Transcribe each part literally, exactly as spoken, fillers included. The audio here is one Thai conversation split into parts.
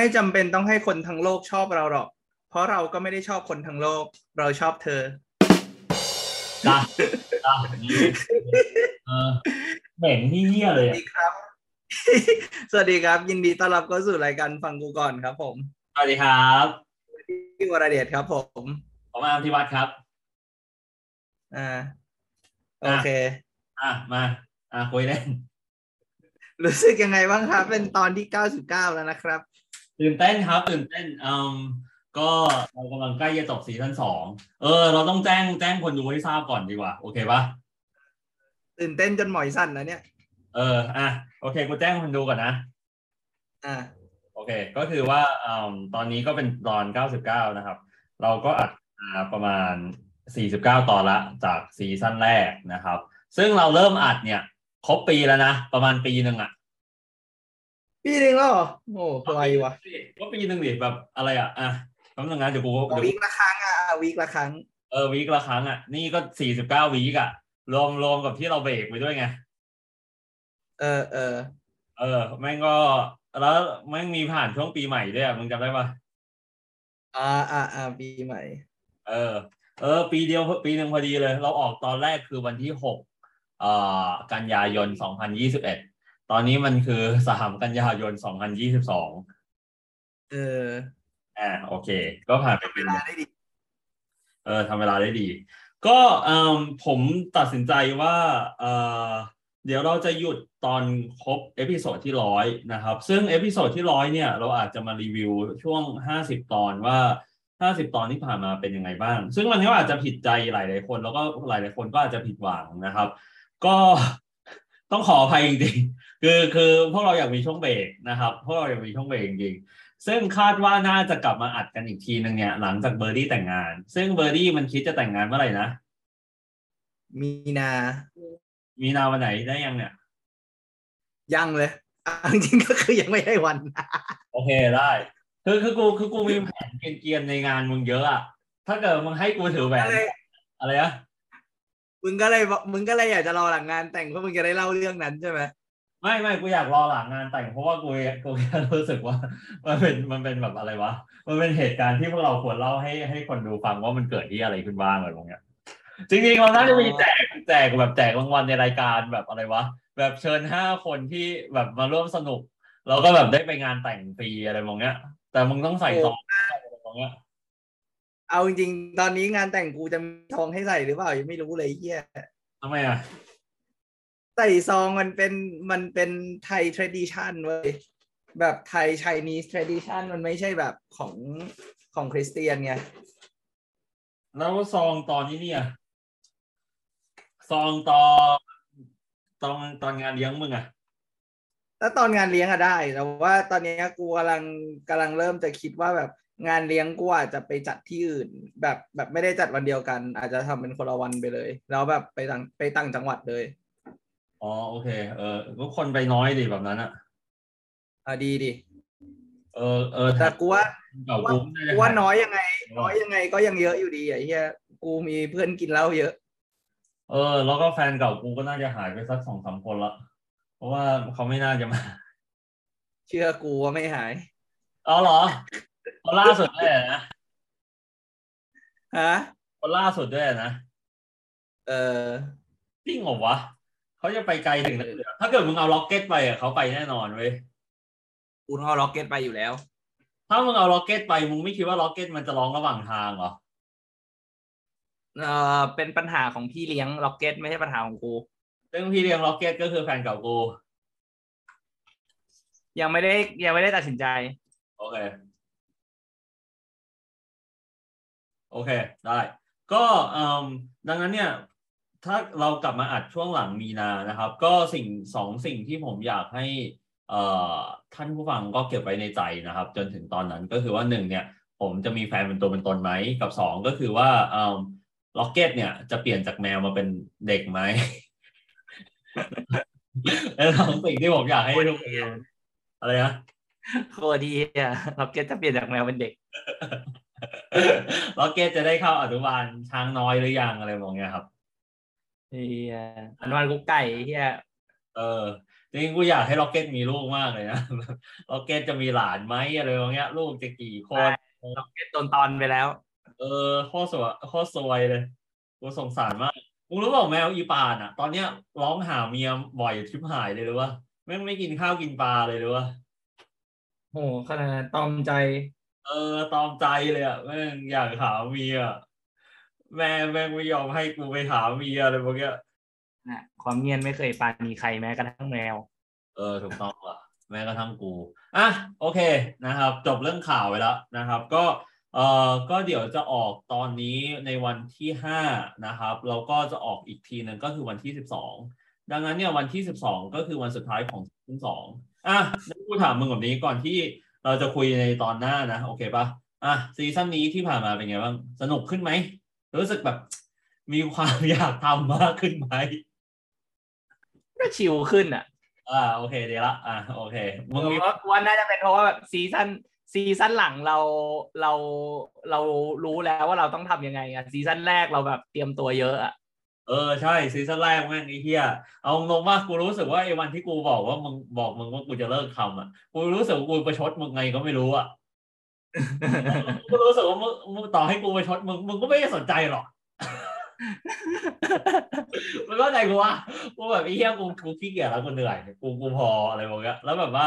ไม่จำเป็นต้องให้คนทั้งโลกชอบเราหรอกเพราะเราก็ไม่ได้ชอบคนทั้งโลกเราชอบเธอจ้าจ้าเออเหม็นที่เหี้ยเลยสวัสดีครับสวัสดีครับยินดีต้อนรับเข้าสู่รายการฟังกูก่อนครับผมสวัสดีครับพี่วรเดชครับผมผมอามธิวัฒน์ครับอ่าโอเคอ่ะมาอ่ะคุยเล่นรู้สึกยังไงบ้างครับเป็นตอนที่เก้าสิบเก้าแล้วนะครับตื่นเต้นครับตื่นเต้นอืมก็เรากำลังใกล้จะจบซีซั่นสองเออเราต้องแจ้งแจ้งคนดูให้ทราบก่อนดีกว่าโอเคปะตื่นเต้นจนหมอยสั่นนะเนี่ยเอออ่ะโอเคกูแจ้งคนดูก่อนนะอ่าโอเคก็คือว่าอืมตอนนี้ก็เป็นตอนเก้าสิบเก้านะครับเราก็อัดมาประมาณสี่สิบเก้าตอนละจากซีซั่นแรกนะครับซึ่งเราเริ่มอัดเนี่ยครบปีแล้วนะประมาณปีนึงอ่ะปีนึงแล้วโอ้ไกลว่ะก็ปีนึงดิแบบอะไรอ่ะอ่ะคำนึงนะเดี๋ยวกูวีคละครั้งอ่ะวีคละครั้งเออวีคละครั้งอ่ะนี่ก็สี่สิบเก้าวีคอ่ะรวมรวมกับที่เราเบรกไปด้วยไงเออเออเออแม่งก็แล้วแม่งมีผ่านช่วงปีใหม่ด้วยอ่ะมึงจำได้ปะอ่าอ่าอ่าปีใหม่เออเออปีเดียวปีนึงพอดีเลยเราออกตอนแรกคือวันที่หกเอ่อกันยายนสองพันยี่สิบเอ็ดตอนนี้มันคือสามกันยายนสองพันยี่สิบสองเอออ่าโอเคก็ผ่านไปเป็นเออทำเวลาได้ดีก็เอ่อผมตัดสินใจว่าเอ่อเดี๋ยวเราจะหยุดตอนครบเอพิโซดที่หนึ่งร้อยนะครับซึ่งเอพิโซดที่หนึ่งร้อยเนี่ยเราอาจจะมารีวิวช่วงห้าสิบตอนว่าห้าสิบตอนที่ผ่านมาเป็นยังไงบ้างซึ่งมันก็อาจจะผิดใจหลายๆคนแล้วก็หลายๆคนก็อาจจะผิดหวังนะครับก็ต้องขออภัยจริงๆคือคือพวกเราอยากมีช่องเบรกนะครับพวกเราอยากมีช่องเบรกจริงๆซึ่งคาดว่าน่าจะกลับมาอัดกันอีกทีนึงเนี่ยหลังจากเบอร์ดี้แต่งงานซึ่งเบอร์ดี้มันคิดจะแต่งงานเมื่อไหร่นะมีนามีนาวันไหนได้ยังเนี่ยยังเลยจริงๆก็คือยังไม่ได้วันโอเคได้คือคือกูคือกูมีแผนเกรียนๆในงานมึงเยอะอะถ้าเกิดมึงให้กูถือแหวนอะไรนะมึงก็เลยมึงก็เลยอยากจะรอหลังงานแต่งเพราะมึงจะได้เล่าเรื่องนั้นใช่ไหมไม่ไม่กูอยากรอหลังงานแต่งเพราะว่ากูกูรู้สึกว่ามันเป็นมันเป็นแบบอะไรวะมันเป็นเหตุการณ์ที่พวกเราควรเล่าให้ให้คนดูฟังว่ามันเกิดที่อะไรขึ้นบ้างอะไรพวกเนี้ยจริงๆเราน่าจะมีแจกแจกแบบแจกรางวัลในรายการแบบอะไรวะแบบเชิญห้าคนที่แบบมาร่วมสนุกเราก็แบบได้ไปงานแต่งปีอะไรพวกเนี้ยแต่มึงต้องใส่ซองอะไรพวกเนี้ยเอาจริงๆตอนนี้งานแต่งกูจะมีทองให้ใส่หรือเปล่ายังไม่รู้เลยเหี้ยทำไมอ่ะใส่ซองมันเป็นมันเป็นไทย tradition เว้ยแบบไทย Chinese tradition มันไม่ใช่แบบของของคริสเตียนไงแล้วซองตอนนี้เนี่ยซองตอนตอนตอนงานเลี้ยงมึงอ่ะแล้วตอนงานเลี้ยงอะได้แต่ว่าตอนนี้กูกำลังกำลังเริ่มจะคิดว่าแบบงานเลี้ยงกูอาจจะไปจัดที่อื่นแบบแบบไม่ได้จัดวันเดียวกันอาจจะทำเป็นคนละวันไปเลยแล้วแบบไปต่างไปต่างจังหวัดเลยอ๋อโอเคเออทุกคนไปน้อยดิแบบนั้นอะอ่ะดีดิเออเออแต่กูว่ากูว่าน้อยยังไงน้อยยังไงก็ยังเยอะอยู่ดีไอ้เหี้ยกูมีเพื่อนกินเหล้าเยอะเออแล้วก็แฟนเก่ากูก็น่าจะหายไปสักสองสามคนละเพราะว่าเขาไม่น่าจะมาเชื่อกูว่าไม่หายอ๋อเหรอคนล่าสุดด้วยนะฮะคนล่าสุดด้วยนะเออจริงเหรอวะเขาจะไปไกลถึงนั้นเลยถ้าเกิดมึงเอาล็อกเก็ตไปอ่ะเขาไปแน่นอนเว้ยกูเอาล็อกเก็ตไปอยู่แล้วถ้ามึงเอาล็อกเก็ตไปมึงไม่คิดว่าล็อกเก็ตมันจะร้องระหว่างทางเหรอเออเป็นปัญหาของพี่เลี้ยงล็อกเก็ตไม่ใช่ปัญหาของกูซึ่งพี่เลี้ยงล็อกเก็ตก็คือแฟนเก่ากูยังไม่ได้ยังไม่ได้ตัดสินใจโอเคโอเคได้ก็ดังนั้นเนี่ยถ้าเรากลับมาอัดช่วงหลังมีนานะครับก็สิ่งสองสิ่งที่ผมอยากให้ท่านผู้ฟังก็เก็บไว้ในใจนะครับจนถึงตอนนั้นก็คือว่าหนึ่งเนี่ยผมจะมีแฟนเป็นตัวเป็นตนไหมกับสองก็คือว่าล็อกเก็ตเนี่ยจะเปลี่ยนจากแมวมาเป็นเด็กไหม แล้วสองสิ่งที่ผมอยากให้ทุกคนอะไรนะโคตรดีอ่ะล็อกเก็ตจะเปลี่ยนจากแมวเป็นเด็กล็อกเก็ตจะได้เข้าอนุบาลช้างน้อยหรือยังอะไรมองเงี้ยครับเฮียอนุบาลกุ๊กไก่เฮียเออ จริงกูอยากให้ล็อกเก็ตมีลูกมากเลยนะล็อกเก็ตจะมีหลานไหมอะไรอย่างเงี้ยลูกจะกี่คนล็อกเก็ตตอนตอนไปแล้วเออข้อสวยข้อสวยเลยกูสงสารมากกูรู้บอกแมวอีปานอ่ะตอนเนี้ยร้องหาเมียบ่อยชิบหายเลยหรือวะแม่งไม่กินข้าวกินปลาเลยหรือวะโอ้ขนาดตอมใจเออตอมใจเลยอ่ะแม่งอยากหาเมียแม่แม่งไม่ยอมให้กูไปหาเมียอะไรพวกเนี้ยความเงียบไม่เคยปานีใครแม้กระทั่งแมวเออถูกต้องอ่ะแม้กระทั่งกูอ่ะโอเคนะครับจบเรื่องข่าวไปแล้วนะครับก็เอ่อก็เดี๋ยวจะออกตอนนี้ในวันที่ห้านะครับเราก็จะออกอีกทีนึงก็คือวันที่สิบสองดังนั้นเนี่ยวันที่สิบสองก็คือวันสุดท้ายของซีซั่นสองอ่ะกูถามมึงแบบนี้ก่อนที่เราจะคุยในตอนหน้านะโอเคป่ะอ่ะซีซั่นนี้ที่ผ่านมาเป็นไงบ้างสนุกขึ้นไหมรู้สึกแบบมีความอยากทำมากขึ้นไหมก็ชิลขึ้นอ่ะอ่าโอเคดีละอ่าโอเคมึงว่าน่าจะเป็นเพราะว่าแบบซีซั่นซีซั่นหลังเราเราเรารู้แล้วว่าเราต้องทำยังไงอ่ะซีซั่นแรกเราแบบเตรียมตัวเยอะอ่ะเออใช่ซีซั่นแรกแม่งไอ้เหี้ยเอาลงว่ากูรู้สึกว่าไอ้วันที่กูบอกว่ามึงบอกมึงว่ากูจะเลิกทำอ่ะกูรู้สึกว่ากูประชดมึงไงก็ไม่รู้อ่ะกูรู้สึกว่ามึงต่อให้กูประชดมึงมึงก็ไม่สนใจหรอกมันก็ใจกูว่ากูแบบไอ้เหี้ยกูกูขี้เกียจแล้วกูเหนื่อยกูกูพออะไรพวกนี้แล้วแบบว่า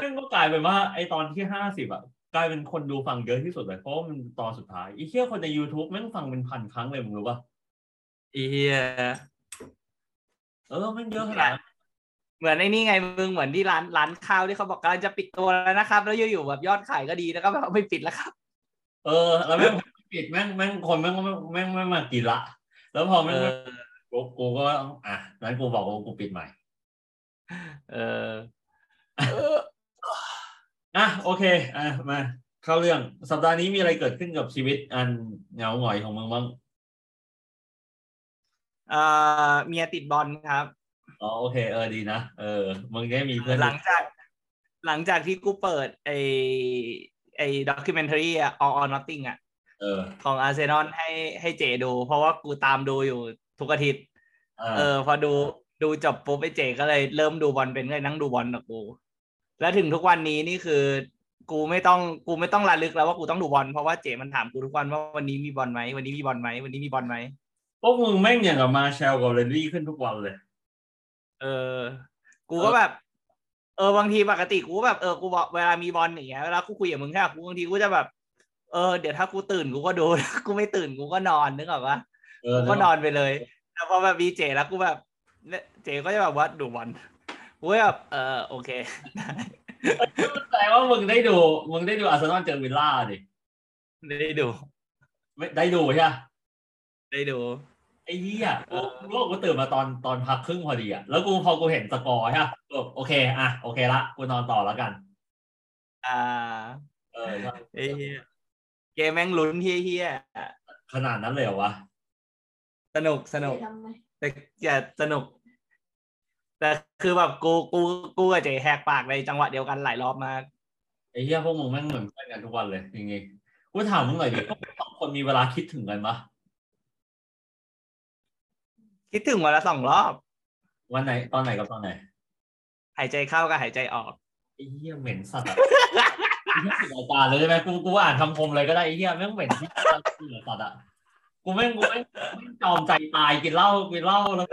ซึ่งก็กลายเป็นว่าไอตอนที่ห้าสิบอ่ะกลายเป็นคนดูฟังเยอะที่สุดเลยเพราะมันตอนสุดท้ายไอ้เหี้ยคนใน YouTube แม่งฟังเป็นพันครั้งเลยมึงรู้ป่ะไอ้เหี้ยเออมันเยอะขนาดเหมือนไอ้นี่ไงมึงเหมือนที่ร้านร้านข้าวที่เขาบอกกำลังจะปิดตัวแล้วนะครับแล้วอยู่ๆแบบยอดขายก็ดีแล้วก็แบบไม่ปิดแล้วครับเออแล้วแม่งปิดแม่งแม่งคนแม่งแม่งไม่มากินละแล้วพอแม่งกูก็อ่ะงั้นกูบอกกูปิดใหม่เอออ่ะโอเคอ่ะมาเข้าเรื่องสัปดาห์นี้มีอะไรเกิดขึ้นกับชีวิตอันเหงาหงอยของมึงบ้างเอ่อเมียติดบอลครับอ๋อโอเคเออดีนะเออมึงได้มีเพื่อนหลังจากหลังจากที่กูเปิดไอไอด็อกคิวเมนทารีอ่ะ All or Nothing อ่ะเออของอาร์เซนอลให้ให้เจดูเพราะว่ากูตามดูอยู่ทุกอาทิตย์เออพอดูดูจบปุ๊บไอเจก็เลยเริ่มดูบอลเป็นเลยนั่งดูบอลกับกูแล้วถึงทุกวันนี้นี่คือกูไม่ต้องกูไม่ต้องระลึกแล้วว่ากูต้องดูบอลเพราะว่าเจมันถามกูทุกวันว่าวันนี้มีบอลไหมวันนี้มีบอลไหมวันนี้มีบอลไหมพวกมึงแม่งอย่างกับมาเชลกับเรนลี่ขึ้นทุกวันเลยเออกูก็แบบเออบางทีปกติกูแบบเออกูบอกเวลามีบอลอย่างเงี้ยเวลากูคุยกับมึงแค่กูบางทีกูจะแบบเออเดี๋ยวถ้ากูตื่นกูก็ดูกูไม่ตื่นกูก็นอนนึกออกปะกูก็นอนไปเลยแต่พอแบบมีเจแล้วกูแบบเจก็จะแบบว่าดูบอลกูแบบเออโอเคแต่ว่ามึงได้ดูมึงได้ดูอาร์เซนอลเจอวิลล่าดิได้ดูไม่ได้ดูใช่ไหมได้ดูไอ้เหี้ยกูรู้ว่ากูตื่นมาตอนตอนพักครึ่งพอดีอะแล้วกูพอกูเห็นสกอร์ใช่ไหมกูโอเคอ่ะโอเคละกูนอนต่อแล้วกันอ่าเออไอ้เหี้ยเกมแม่งลุ้นเฮี้ยๆขนาดนั้นเลยเหรอวะสนุกสนุกแต่อย่าสนุกแต่คือแบบกูกูกูกับเจ๊แหกปากในจังหวะเดียวกันหลายรอบมากไอ้เหี้ยพวกมึงแม่งเหมือนกันทุกวันเลยจริงๆกูถามมึงหน่อยดิสองคนมีเวลาคิดถึงกันปะคิดถึงวันละสองรอบวันไหนตอนไหนกับตอนไหนหายใจเข้ากับหายใจออกไอ้เหี้ยเหม็นสัตว์ไม่ถึงอาจารย์เลยใช่ไหมกูกูอ่านคำคมเลยก็ได้ไอ้เหี้ยแม่งเหม็นที่อาจารย์เหลือสัตว์อ่ะกูแม่งกูแม่งจอมใจตายกินเหล้ากินเหล้าแล้ว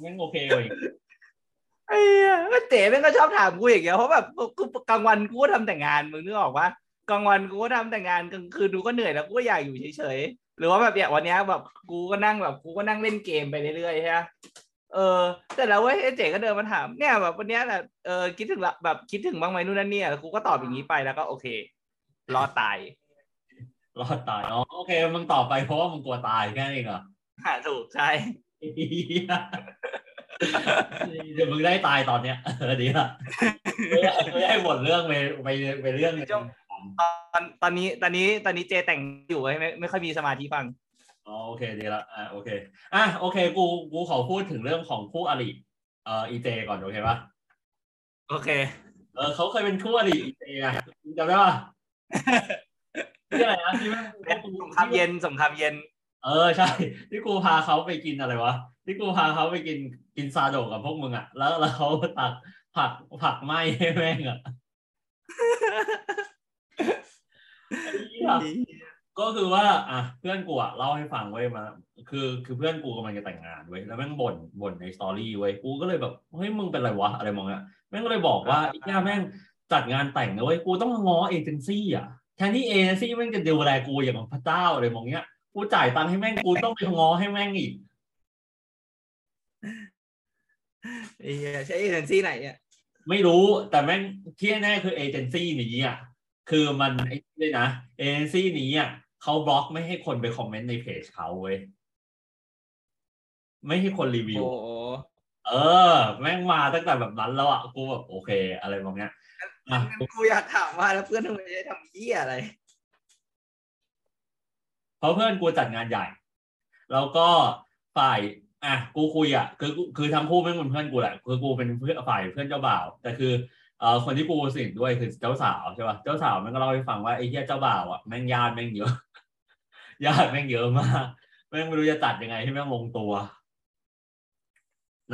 แม่งโอเคเลยไอ้เจ๋แม่งก็ชอบถามกูอย่างเงี้ยเพราะแบบกูกลางวันกูก็ทำแต่งานมึงนึกออกปะกลางวันกูก็ทำแต่งานกลางคืนกูก็เหนื่อยแล้วกูก็อยากอยู่เฉยๆหรือว่าแบบเนี่ยวันนี้แบบกูก็นั่งแบบกูก็นั่งเล่นเกมไปเรื่อยๆใช่ไหมเออแต่แล้วเว้ยเจ๋ก็เดินมาถามเนี่ยแบบวันนี้แหละเออคิดถึงแบบคิดถึงบ้างไหมนู่นนั่นเนี่ยกูก็ตอบอย่างนี้ไปแล้วก็โอเครอตายรอตายอ๋อโอเคมึงตอบไปเพราะว่ามึงกลัวตายแค่นี้เหรอค่ะถูกใช่เดี๋ยวมึงได้ตายตอนเนี้ยดีละไม่ได้หมดเรื่องไปไปไปเรื่องตอนตอนนี้ตอนนี้ตอนนี้เจแต่งอยู่ไว้ไม่ไม่ค่อยมีสมาธิฟังอ๋อโอเคดีละอ่ะโอเคอ่ะโอเคกูกูขอพูดถึงเรื่องของคู่อริเอ่ออีเจก่อนโอเคปะโอเคเออเขาเคยเป็นคู่อริอีเจอ่ะจำได้ปะที่อะไรนะที่แม่งสงครามเย็นสงครามเย็นเออใช่ที่กูพาเขาไปกินอะไรวะ ที่กูพาเขาไปกินกินซาโดกับพวกมึงอ่ะแล้วแล้วเขาตักผักผักไหม้ให้แม่งอ่ะก็คือว่าอ่ะเพื่อนกูอ่ะเล่าให้ฟังไว้มาคือคือเพื่อนกูกำลังจะแต่งงานไว้แล้วแม่งบ่นบ่นในสตอรี่ไว้กูก็เลยแบบเฮ้ยมึงเป็นไรวะอะไรมองอ่ะแม่งก็เลยบอกว่าอีกอย่างแม่งจัดงานแต่งเลยกูต้องง้อเอเจนซี่อ่ะแทนที่เอเจนซี่แม่งจะดูแลกูอย่างพระเจ้าอะไรมองเนี้ยกูจ่ายตังค์ให้แม่งกูต้องไปง้อให้แม่งอีกไอ้ใช่เอเจนซี่ไหนอ่ะไม่รู้แต่แม่งที่แน่คือเอเจนซี่นี้อ่ะคือมันไอ้ด้วยนะเอเจนซี่นี้อ่ะเขาบล็อกไม่ให้คนไปคอมเมนต์ในเพจเขาเว้ยไม่ให้คนรีวิวเออแม่งมาตั้งแต่แบบนั้นแล้วอ่ะกูแบบโอเคอะไรบางอย่างอ่ะกูอยากถามว่าแล้วเพื่อนทำไมได้ทำเหี้ยอะไรเพราะเพื่อนกูจัดงานใหญ่แล้วก็ฝ่ายอ่ะกูคุยอ่ะคือคือทั้งคู่แม่งเป็นเพื่อนกูแหละคือกูเป็นเพื่อนฝ่ายเพื่อนเจ้าบ่าวแต่คือเอ่อคนที่กูสนิทด้วยคือเจ้าสาวใช่ป่ะเจ้าสาวแม่งก็เล่าให้ฟังว่าไอ้เหี้ยเจ้าบ่าวอ่ะแม่งญาติแม่งเยอะญาติแม่งเยอะมากแม่งไม่รู้จะจัดยังไงให้แม่งลงตัว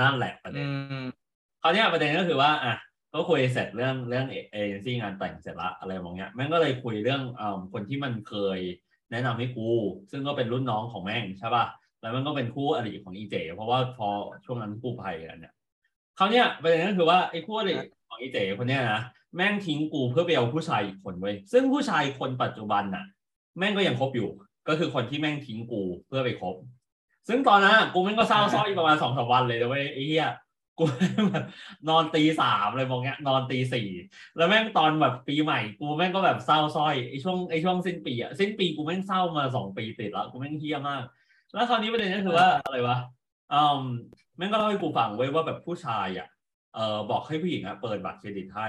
นั่นแหละประเด็นคราวนี้ประเด็นก็คือว่าอ่ะก็คุยเสร็จเรื่องเรื่องเอเจนซี่งานแต่งเสร็จละอะไรมองเนี้ยแม่งก็เลยคุยเรื่องเอ่อคนที่มันเคยแนะนำให้กูซึ่งก็เป็นรุ่นน้องของแม่งใช่ป่ะแล้วมันก็เป็นคู่อริของอีเจเพราะว่าพอช่วงนั้นกู้ภัยกันเนี่ยคราวนี้ประเด็นก็คือว่าไอ้คู่อริของอีเจคนเนี้ยนะแม่งทิ้งกูเพื่อไปเอาผู้ชายอีกคนไว้ซึ่งผู้ชายคนปัจจุบันน่ะแม่งก็ยังคบอยู่ก็คือคนที่แม่งทิ้งกูเพื่อไปคบซึ่งตอนนั้นกูแม่งก็เศร้าซ้อยประมาณ สองถึงสาม วันเลยนะเว้ยไอ้เหี้ยกูแบบนอนตีสามเลยมองเงี้ยนอนตีสี่แล้วแม่งตอนแบบปีใหม่กูแม่งก็แบบเศร้าซ้อยไอ้ช่วงไอ้ช่วงสิ้นปีอะสิ้นปีกูแม่งเศร้ามาสองปีติดแล้วกูแม่งเหี้ยมากแล้วคราวนี้ประเด็นก็คือว่าอะไรวะอืมแม่งก็เล่าให้กูฟังไว้ว่าแบบผู้ชายอะเอ่อบอกให้ผู้หญิงอะเปิดบัตรเครดิตให้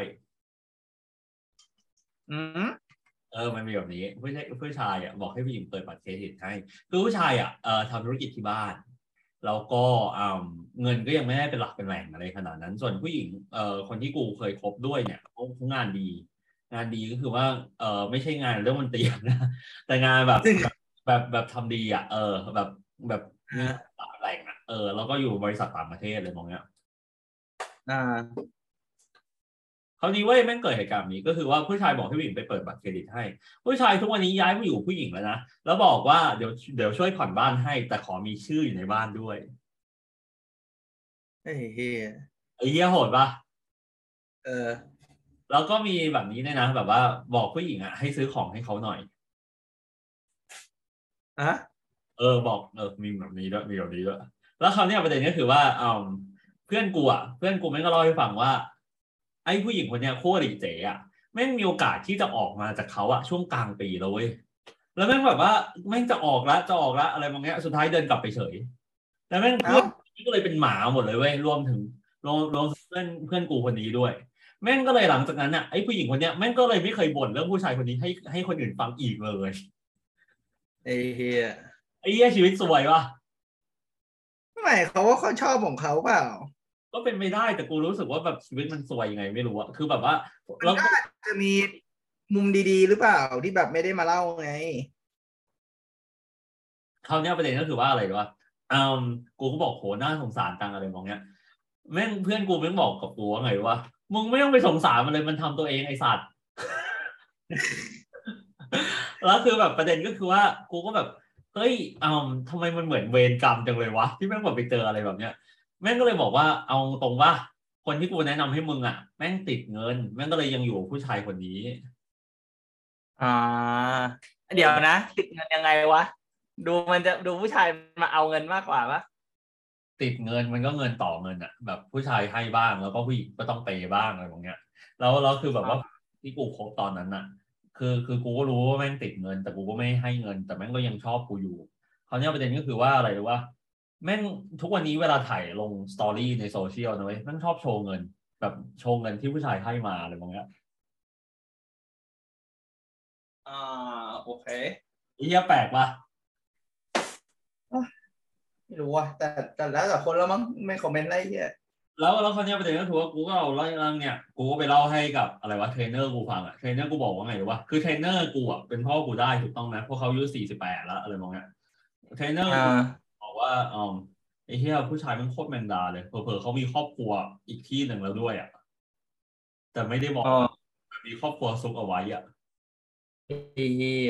อืมเออมันมีแบบนี้ผู้ชายผู้ชายอ่ะบอกให้ผู้หญิงเปิดบัตรเครดิตให้คือผู้ชายอ่ะเอ่อทำธุรกิจที่บ้านแล้วก็อ่าเงินก็ยังไม่ได้เป็นหลักเป็นแหล่งอะไรขนาดนั้นส่วนผู้หญิงเอ่อคนที่กูเคยคบด้วยเนี่ยเขางานดีงานดีก็คือว่าเอ่อไม่ใช่งานเรื่องมันเตียนนะแต่งานแบบแบบแบบทำดีอ่ะเออแบบแบบอะไรนะเออแล้วก็อยู่บริษัทต่างประเทศเลยมองเนี้ยอ่าคราวนี้เว้ยแม่งเกิดเหตุการณ์นี้ก็คือว่าผู้ชายบอกให้ผู้หญิงไปเปิดบัตรเครดิตให้ผู้ชายทุกวันนี้ย้ายมาอยู่ผู้หญิงแล้วนะแล้วบอกว่าเดี๋ยวเดี๋ยวช่วยผ่อนบ้านให้แต่ขอมีชื่ออยู่ในบ้านด้วยไอ้เหี้ยไอ้เหี้ยโหดป่ะเออแล้วก็มีแบบนี้เนี่ยนะแบบว่าบอกผู้หญิงอ่ะให้ซื้อของให้เขาหน่อยฮะเออบอกเออมีแบบนี้ด้วยมีแบบนี้ด้วยแล้วคราวนี้ประเด็นก็คือว่าเออเพื่อนกูอ่ะเพื่อนกูแม่งก็เล่าให้ฟังว่าไอ้ผู้หญิงคนเนี้ยโคตรดีเจ๋อะแม่งมีโอกาสที่จะออกมาจากเขาอะช่วงกลางปีแล้วเว้ยแล้วแม่งแบบว่าแม่งจะออกละจะออกละอะไรบางอย่างสุดท้ายเดินกลับไปเฉยแล้วแม่งเพื่อนก็เลยเป็นหมาหมดเลยเว้ยรวมถึงรวมรวมเพื่อนเพื่อนกูคนนี้ด้วยแม่งก็เลยหลังจากนั้นอะไอ้ผู้หญิงคนเนี้ยแม่งก็เลยไม่เคยบ่นเรื่องผู้ชายคนนี้ให้ให้คนอื่นฟังอีกเลยไอ้เหี้ยไอ้เหี้ยชีวิตสวยวะไม่เขาว่าเขาชอบของเขาเปล่าก็เป็นไม่ได้แต่กูรู้สึกว่าแบบชีวิตมันสวยยังไงไม่รู้อะคือแบบว่าแล้วก็จะมีมุมดีๆหรือเปล่าที่แบบไม่ได้มาเล่าไงคราวนี้ประเด็นก็คือว่าอะไรวะอืมกูก็บอกโหน่าสงสารจังอะไรมองเนี้ยแม่งเพื่อนกูแม่งบอกกับกูว่าไงวะมึงไม่ต้องไปสงสารมันเลยมันทำตัวเองไอ้สัตว์แล้วคือแบบประเด็นก็คือว่ากูก็แบบเฮ้ยอืมทำไมมันเหมือนเวรกรรมจังเลยวะที่แม่งแบบไปเจออะไรแบบเนี้ยแม่งก็เลยบอกว่าเอาตรงว่าคนที่กูแนะนำให้มึงอ่ะแม่งติดเงินแม่งก็เลยยังอยู่ผู้ชายคนนี้อ่าเดี๋ยวนะติดเงินยังไงวะดูมันจะดูผู้ชายมาเอาเงินมากกว่าปะติดเงินมันก็เงินต่อเงินอ่ะแบบผู้ชายให้บ้างแล้วก็ผู้หญิงก็ต้องเปย์บ้างอะไรแบบเนี้ยแล้วแล้วคือแบบว่าที่กูคบตอนนั้นอ่ะคือคือกูก็รู้ว่าแม่งติดเงินแต่กูก็ไม่ให้เงินแต่แม่งก็ยังชอบกูอยู่คราวนี้ประเด็นก็คือว่าอะไรรู้ว่าแม่งทุกวันนี้เวลาถ่ายลงสตอรี่ในโซเชียลนะเว้ยแม่งชอบโชว์เงินแบบโชว์เงินที่ผู้ชายให้มาอะไรแบบเนี้ยอ่าโอเคอีแปลกป่ะไม่รู้ว่ะแต่แต่แล้วแต่คนแล้วมั้งไม่คอมเมนต์อะไรเงี้ยแล้วแล้วคนเนี้ยประเด็นก็คือว่ากูก็เอาเรื่องเนี่ยกูก็ไปเล่าให้กับอะไรวะเทรนเนอร์กูฟังอะเทรนเนอร์กูบอกว่าไงรู้ป่ะคือเทรนเนอร์กูอะเป็นพ่อกูได้ถูกต้องไหมเพราะเขาอายุสี่สิบแปดแล้วอะไรแบบเนี้ยเทรนเนอร์ว่าอ๋อ ไอ้เหี้ยผู้ชายมันโคตรแมนดาเลยเผลอๆเขามีครอบครัวอีกที่หนึ่งแล้วด้วยอ่ะแต่ไม่ได้บอกมีครอบครัวซุกเอาไว้อ่ะไอ้เหี้ย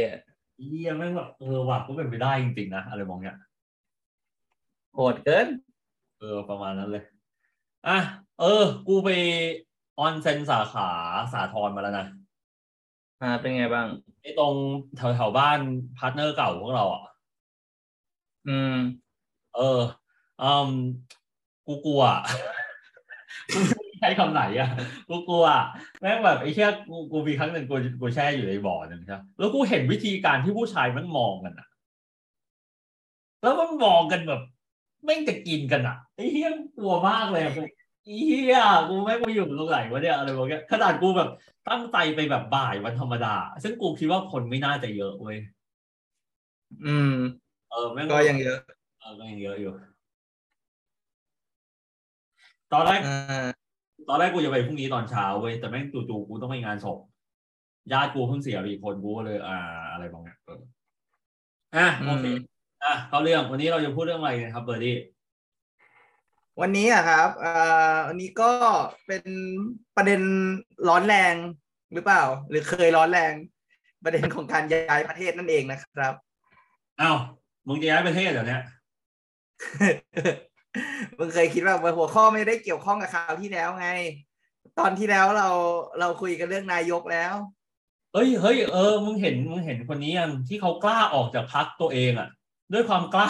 ไอ้เหี้ยแม่งแบบเออว่ะก็เป็นไปได้จริงๆนะอะไรมองเนี้ยโหดเกินเออประมาณนั้นเลยอ่ะเออกูไปออนเซ็นสาขาสาทรมาแล้วนะอ่าเป็นไงบ้างไอ้ตรงแถวๆบ้านพาร์ทเนอร์เก่าพวกเราอ่ะอืมเอออืมกูกลัวใช้คำไหนอ่ะกูกลัวแม่งแบบไอ้เชี่ยกูกูมีครั้งหนึ่งกูกูแช่อยู่ในบ่อนึงใช่แล้วกูเห็นวิธีการที่ผู้ชายมันมองกันอ่ะแล้วมันมองกันแบบไม่จะกินกันอ่ะไอ้เชี่ยกลัวมากเลยไอ้เชี่ยกูไม่กูอยู่ตรงไหนวะเนี่ยอะไรแบบนี้ขนาดกูแบบตั้งใจไปแบบบ่ายวันธรรมดาซึ่งกูคิดว่าคนไม่น่าจะเยอะเว้ยอืมเออแม่งก็ยังเยอะเออก็ยังเยอะอยู่ตอนแรกตอนแรกกูจะไปพรุ่งนี้ตอนเช้าเว้ยแต่แม่งจู่ๆกูต้องไปงานศพญาติกูเพิ่งเสียไปอีกคนกูเลยอ่าอะไรบางอย่างอ่ะโอเคอ่ะเข้าเรื่องวันนี้เราจะพูดเรื่องอะไรกันครับเบอร์ดี้วันนี้อ่ะครับอ่าวันนี้ก็เป็นประเด็นร้อนแรงหรือเปล่าหรือเคยร้อนแรงประเด็นของการย้ายประเทศนั่นเองนะครับอ้าวมึงจะย้ายประเทศเหรอเนี่ยมึงเคยคิดว่าหัวข้อไม่ได้เกี่ยวข้องกับข่าวที่แล้วไงตอนที่แล้วเราเราคุยกันเรื่องนายกแล้วเอ้ยเฮ้ยเออมึงเห็นมึงเห็นคนนี้ยังที่เขากล้าออกจากพรรคตัวเองอ่ะด้วยความกล้า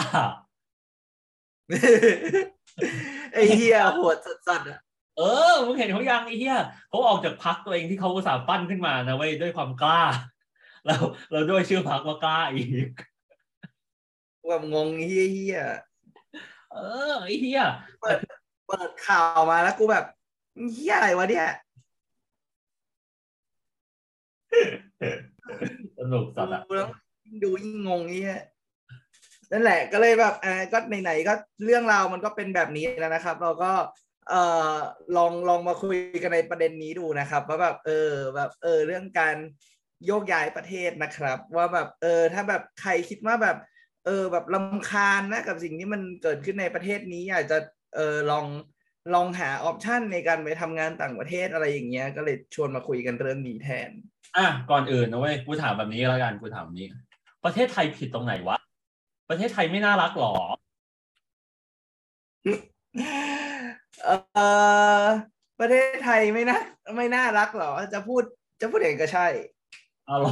ไอ้เหี้ยโหดสัสๆอ่ะเออมึงเห็นเขายังไอ้เหี้ยเขาออกจากพรรคตัวเองที่เขาอุตส่าห์ปั้นขึ้นมานะเว้ยด้วยความกล้าเราเราด้วยชื่อพรรคว่ากล้าอีกว่างงเหี้ยเออไอ้เหี้ยเปิดเปิดข่าวมาแล้วกูแบบเหี้ยอะไรวะเนี่ยสนุกสัตว์อ่ะดูยิ่งงงเหี้ยนั่นแหละก็เลยแบบอ่าก็ไหนๆก็เรื่องราวมันก็เป็นแบบนี้แล้วนะครับเราก็เอ่อลองลองมาคุยกันในประเด็นนี้ดูนะครับว่าแบบเออแบบเออเรื่องการโยกย้ายประเทศนะครับว่าแบบเออถ้าแบบใครคิดว่าแบบเออแบบรำคาญนะกับสิ่งที่มันเกิดขึ้นในประเทศนี้อยากจะเออลองลองหาออปชันในการไปทำงานต่างประเทศอะไรอย่างเงี้ยก็เลยชวนมาคุยกันเรื่องนี้แทนอ่ะก่อนอื่นนะเว้ยกูถามแบบนี้แล้วกันกูถามนี้ประเทศไทยผิดตรงไหนวะประเทศไทยไม่น่ารักหรอเออประเทศไทยไม่น่าไม่น่ารักหรอจะพูดจะพูดอย่างก็ใช่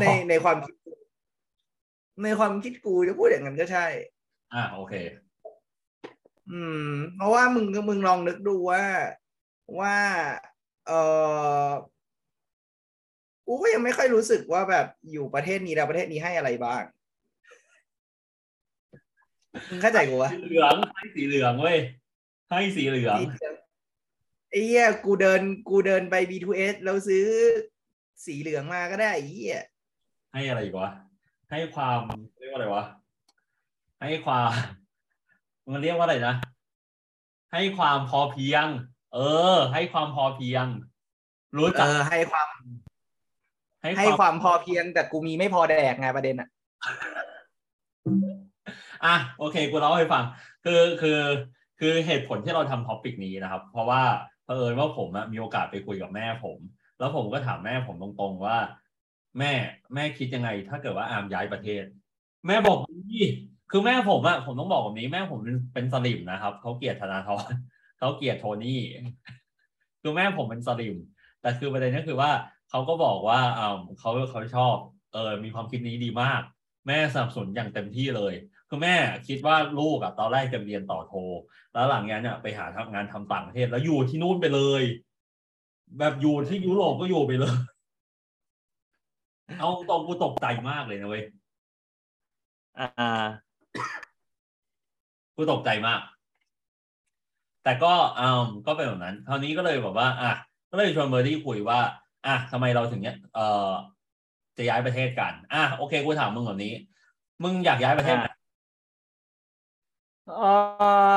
ในในความในความคิดกูจะพูดอย่างนั้นก็ใช่อ่าโอเคอืมเพราะว่ามึงก็มึงลองนึกดูว่าว่าเออกูก็ยังไม่ค่อยรู้สึกว่าแบบอยู่ประเทศนี้แล้วประเทศนี้ให้อะไรบ้างมึงเข้าใจกูวะเหลืองให้สีเหลืองเว้ยให้สีเหลืองไอ้เหี้ยกูเดินกูเดินไป บี ทู เอส แล้วซื้อสีเหลืองมาก็ได้ไอ้เหี้ยให้อะไรอีกวะให้ความเรียกว่าอะไรวะให้ความมันเรียกว่าอะไรนะให้ความพอเพียงเออให้ความพอเพียงรู้จักให้ความให้ความพอเพียงแต่กูมีไม่พอแดกไงประเด็นอ่ะอ่ะโอเคกูเล่าให้ฟังคือคือคือเหตุผลที่เราทำท็อปิกนี้นะครับเพราะว่าเผอิญว่าผมมีโอกาสไปคุยกับแม่ผมแล้วผมก็ถามแม่ผมตรงๆว่าแม่แม่คิดยังไงถ้าเกิดว่าอามย้ายประเทศแม่บอกนี่คือแม่ผมอะผมต้องบอกแบบนี้แม่ผมเป็นสลิ่มนะครับเขาเกลียดธนาธรเขาเกลียดโทนี่คือแม่ผมเป็นสลิ่มแต่คือประเด็นก็คือว่าเขาก็บอกว่าอ่าเขาเขาชอบเออมีความคิดนี้ดีมากแม่สนับสนุนอย่างเต็มที่เลยคือแม่คิดว่าลูกอะตอนแรกจะเรียนต่อโทแล้วหลังนั้นเนี่ยไปหาทำงานทำต่างประเทศแล้วอยู่ที่นู่นไปเลยแบบอยู่ที่ยุโรปก็อยู่ไปเลยเอาตรงกูตกใจมากเลยนะเว้ยอ่ากูตกใจมากแต่ก็อ่าก็เป็นแบบนั้นคราวนี้ก็เลยบอกว่าอ่ะก็เลยชวนเบอร์ดี้คุยว่าอ่ะทำไมเราถึงเนี้ยเอ่อจะย้ายประเทศกันอ่ะโอเคกูถามมึงแบบนี้มึงอยากย้ายประเทศไหมเอ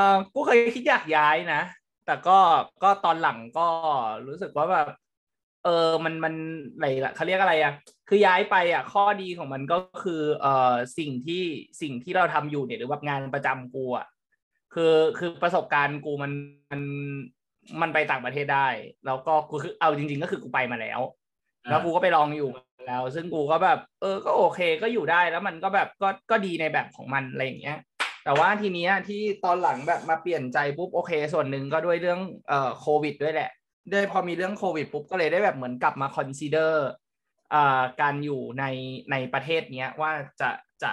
อกูเคยคิดอยากย้ายนะแต่ก็ก็ตอนหลังก็รู้สึกว่าแบบเออมันมันอะไรล่ะเขาเรียกอะไรอ่ะคือย้ายไปอ่ะข้อดีของมันก็คือเอ่อสิ่งที่สิ่งที่เราทำอยู่เนี่ยหรือแบบงานประจำกูอ่ะ คือคือประสบการณ์กูมันมันมันไปต่างประเทศได้แล้วก็กูคือเอาจริงๆก็คือกูไปมาแล้วแล้วกูก็ไปลองอยู่แล้วซึ่งกูก็แบบเออก็โอเคก็อยู่ได้แล้วมันก็แบบก็ก็ดีในแบบของมันอะไรอย่างเงี้ยแต่ว่าทีเนี้ยที่ตอนหลังแบบมาเปลี่ยนใจปุ๊บโอเคส่วนหนึ่งก็ด้วยเรื่องเอ่อโควิดด้วยแหละด้วยพอมีเรื่องโควิดปุ๊บก็เลยได้แบบเหมือนกลับมาคอนซิเดอร์อ่าการอยู่ในในประเทศเนี้ยว่าจะจะ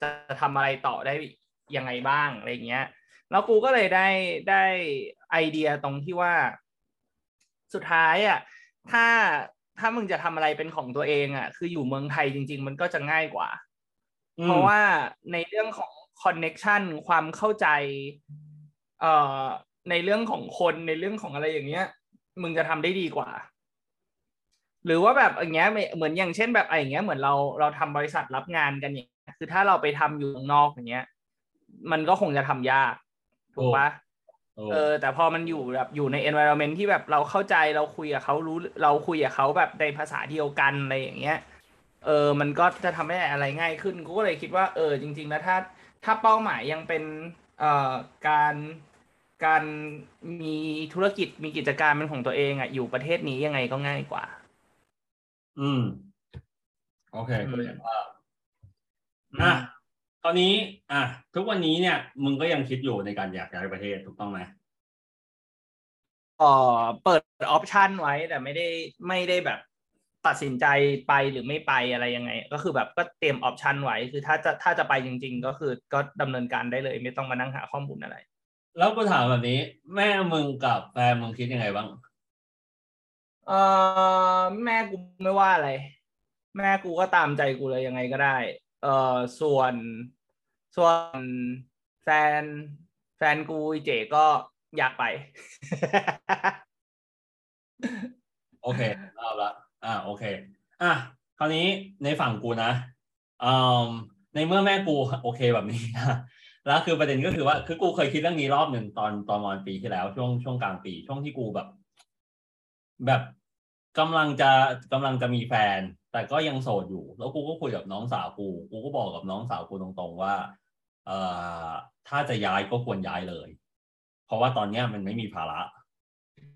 จะทำอะไรต่อได้ยังไงบ้างอะไรเงี้ยแล้วกูก็เลยได้ได้ไอเดียตรงที่ว่าสุดท้ายอ่ะถ้าถ้ามึงจะทำอะไรเป็นของตัวเองอ่ะคืออยู่เมืองไทยจริงๆมันก็จะง่ายกว่าเพราะว่าในเรื่องของคอนเนคชั่นความเข้าใจเอ่อในเรื่องของคนในเรื่องของอะไรอย่างเงี้ยมึงจะทำได้ดีกว่าหรือว่าแบบอย่างเงี้ยเหมือนอย่างเช่นแบบอะไรอย่างเงี้ยเหมือนเราเราทำบริษัทรับงานกันอย่างเงี้ยคือถ้าเราไปทำอยู่ข้างนอกอย่างเงี้ยมันก็คงจะทำยากถูกปะเออแต่พอมันอยู่แบบอยู่ใน environment ที่แบบเราเข้าใจเราคุยกับเขารู้เราคุยกับเขาแบบในภาษาเดียวกันอะไรอย่างเงี้ยเออมันก็จะทำให้อะไรง่ายขึ้นกูก็เลยคิดว่าเออจริงๆนะถ้าถ้าเป้าหมายยังเป็นเอ่อการการมีธุรกิจมีกิจการเป็นของตัวเองอ่ะอยู่ประเทศนี้ยังไงก็ง่ายกว่าอืมโอเคก็เลยว่าอ่ะตอนนี้อ่ะทุกวันนี้เนี่ยมึงก็ยังคิดอยู่ในการอยากย้ายประเทศถูกต้องไหมอ๋อเปิดออปชันไว้แต่ไม่ได้ไม่ได้แบบตัดสินใจไปหรือไม่ไปอะไรยังไงก็คือแบบก็เตรียมออปชันไว้คือถ้าจะถ้าจะไปจริงๆก็คือก็ดำเนินการได้เลยไม่ต้องมานั่งหาข้อมูลอะไรแล้วกูถามแบบนี้แม่มึงกับแฟนมึงคิดยังไงบ้างเออแม่กูไม่ว่าอะไรแม่กูก็ตามใจกูเลยยังไงก็ได้เอ่อส่วนส่วนแฟนแฟนกูอีเจก็อยากไปโอเคเอาละอ่าโอเคอ่ะคราวนี้ในฝั่งกูนะอืมในเมื่อแม่กูโอเคแบบนี้แล้วคือประเด็นก็คือว่าคือกูเคยคิดเรื่องนี้รอบหนึ่งตอนตอนมอนปีที่แล้วช่วงช่วงกลางปีช่วงที่กูแบบแบบกำลังจะกำลังจะมีแฟนแต่ก็ยังโสดอยู่แล้วกูก็คุยกับน้องสาวกูกูก็บอกกับน้องสาวกูตรงๆว่าเอ่อถ้าจะย้ายก็ควรย้ายเลยเพราะว่าตอนนี้มันไม่มีภาระ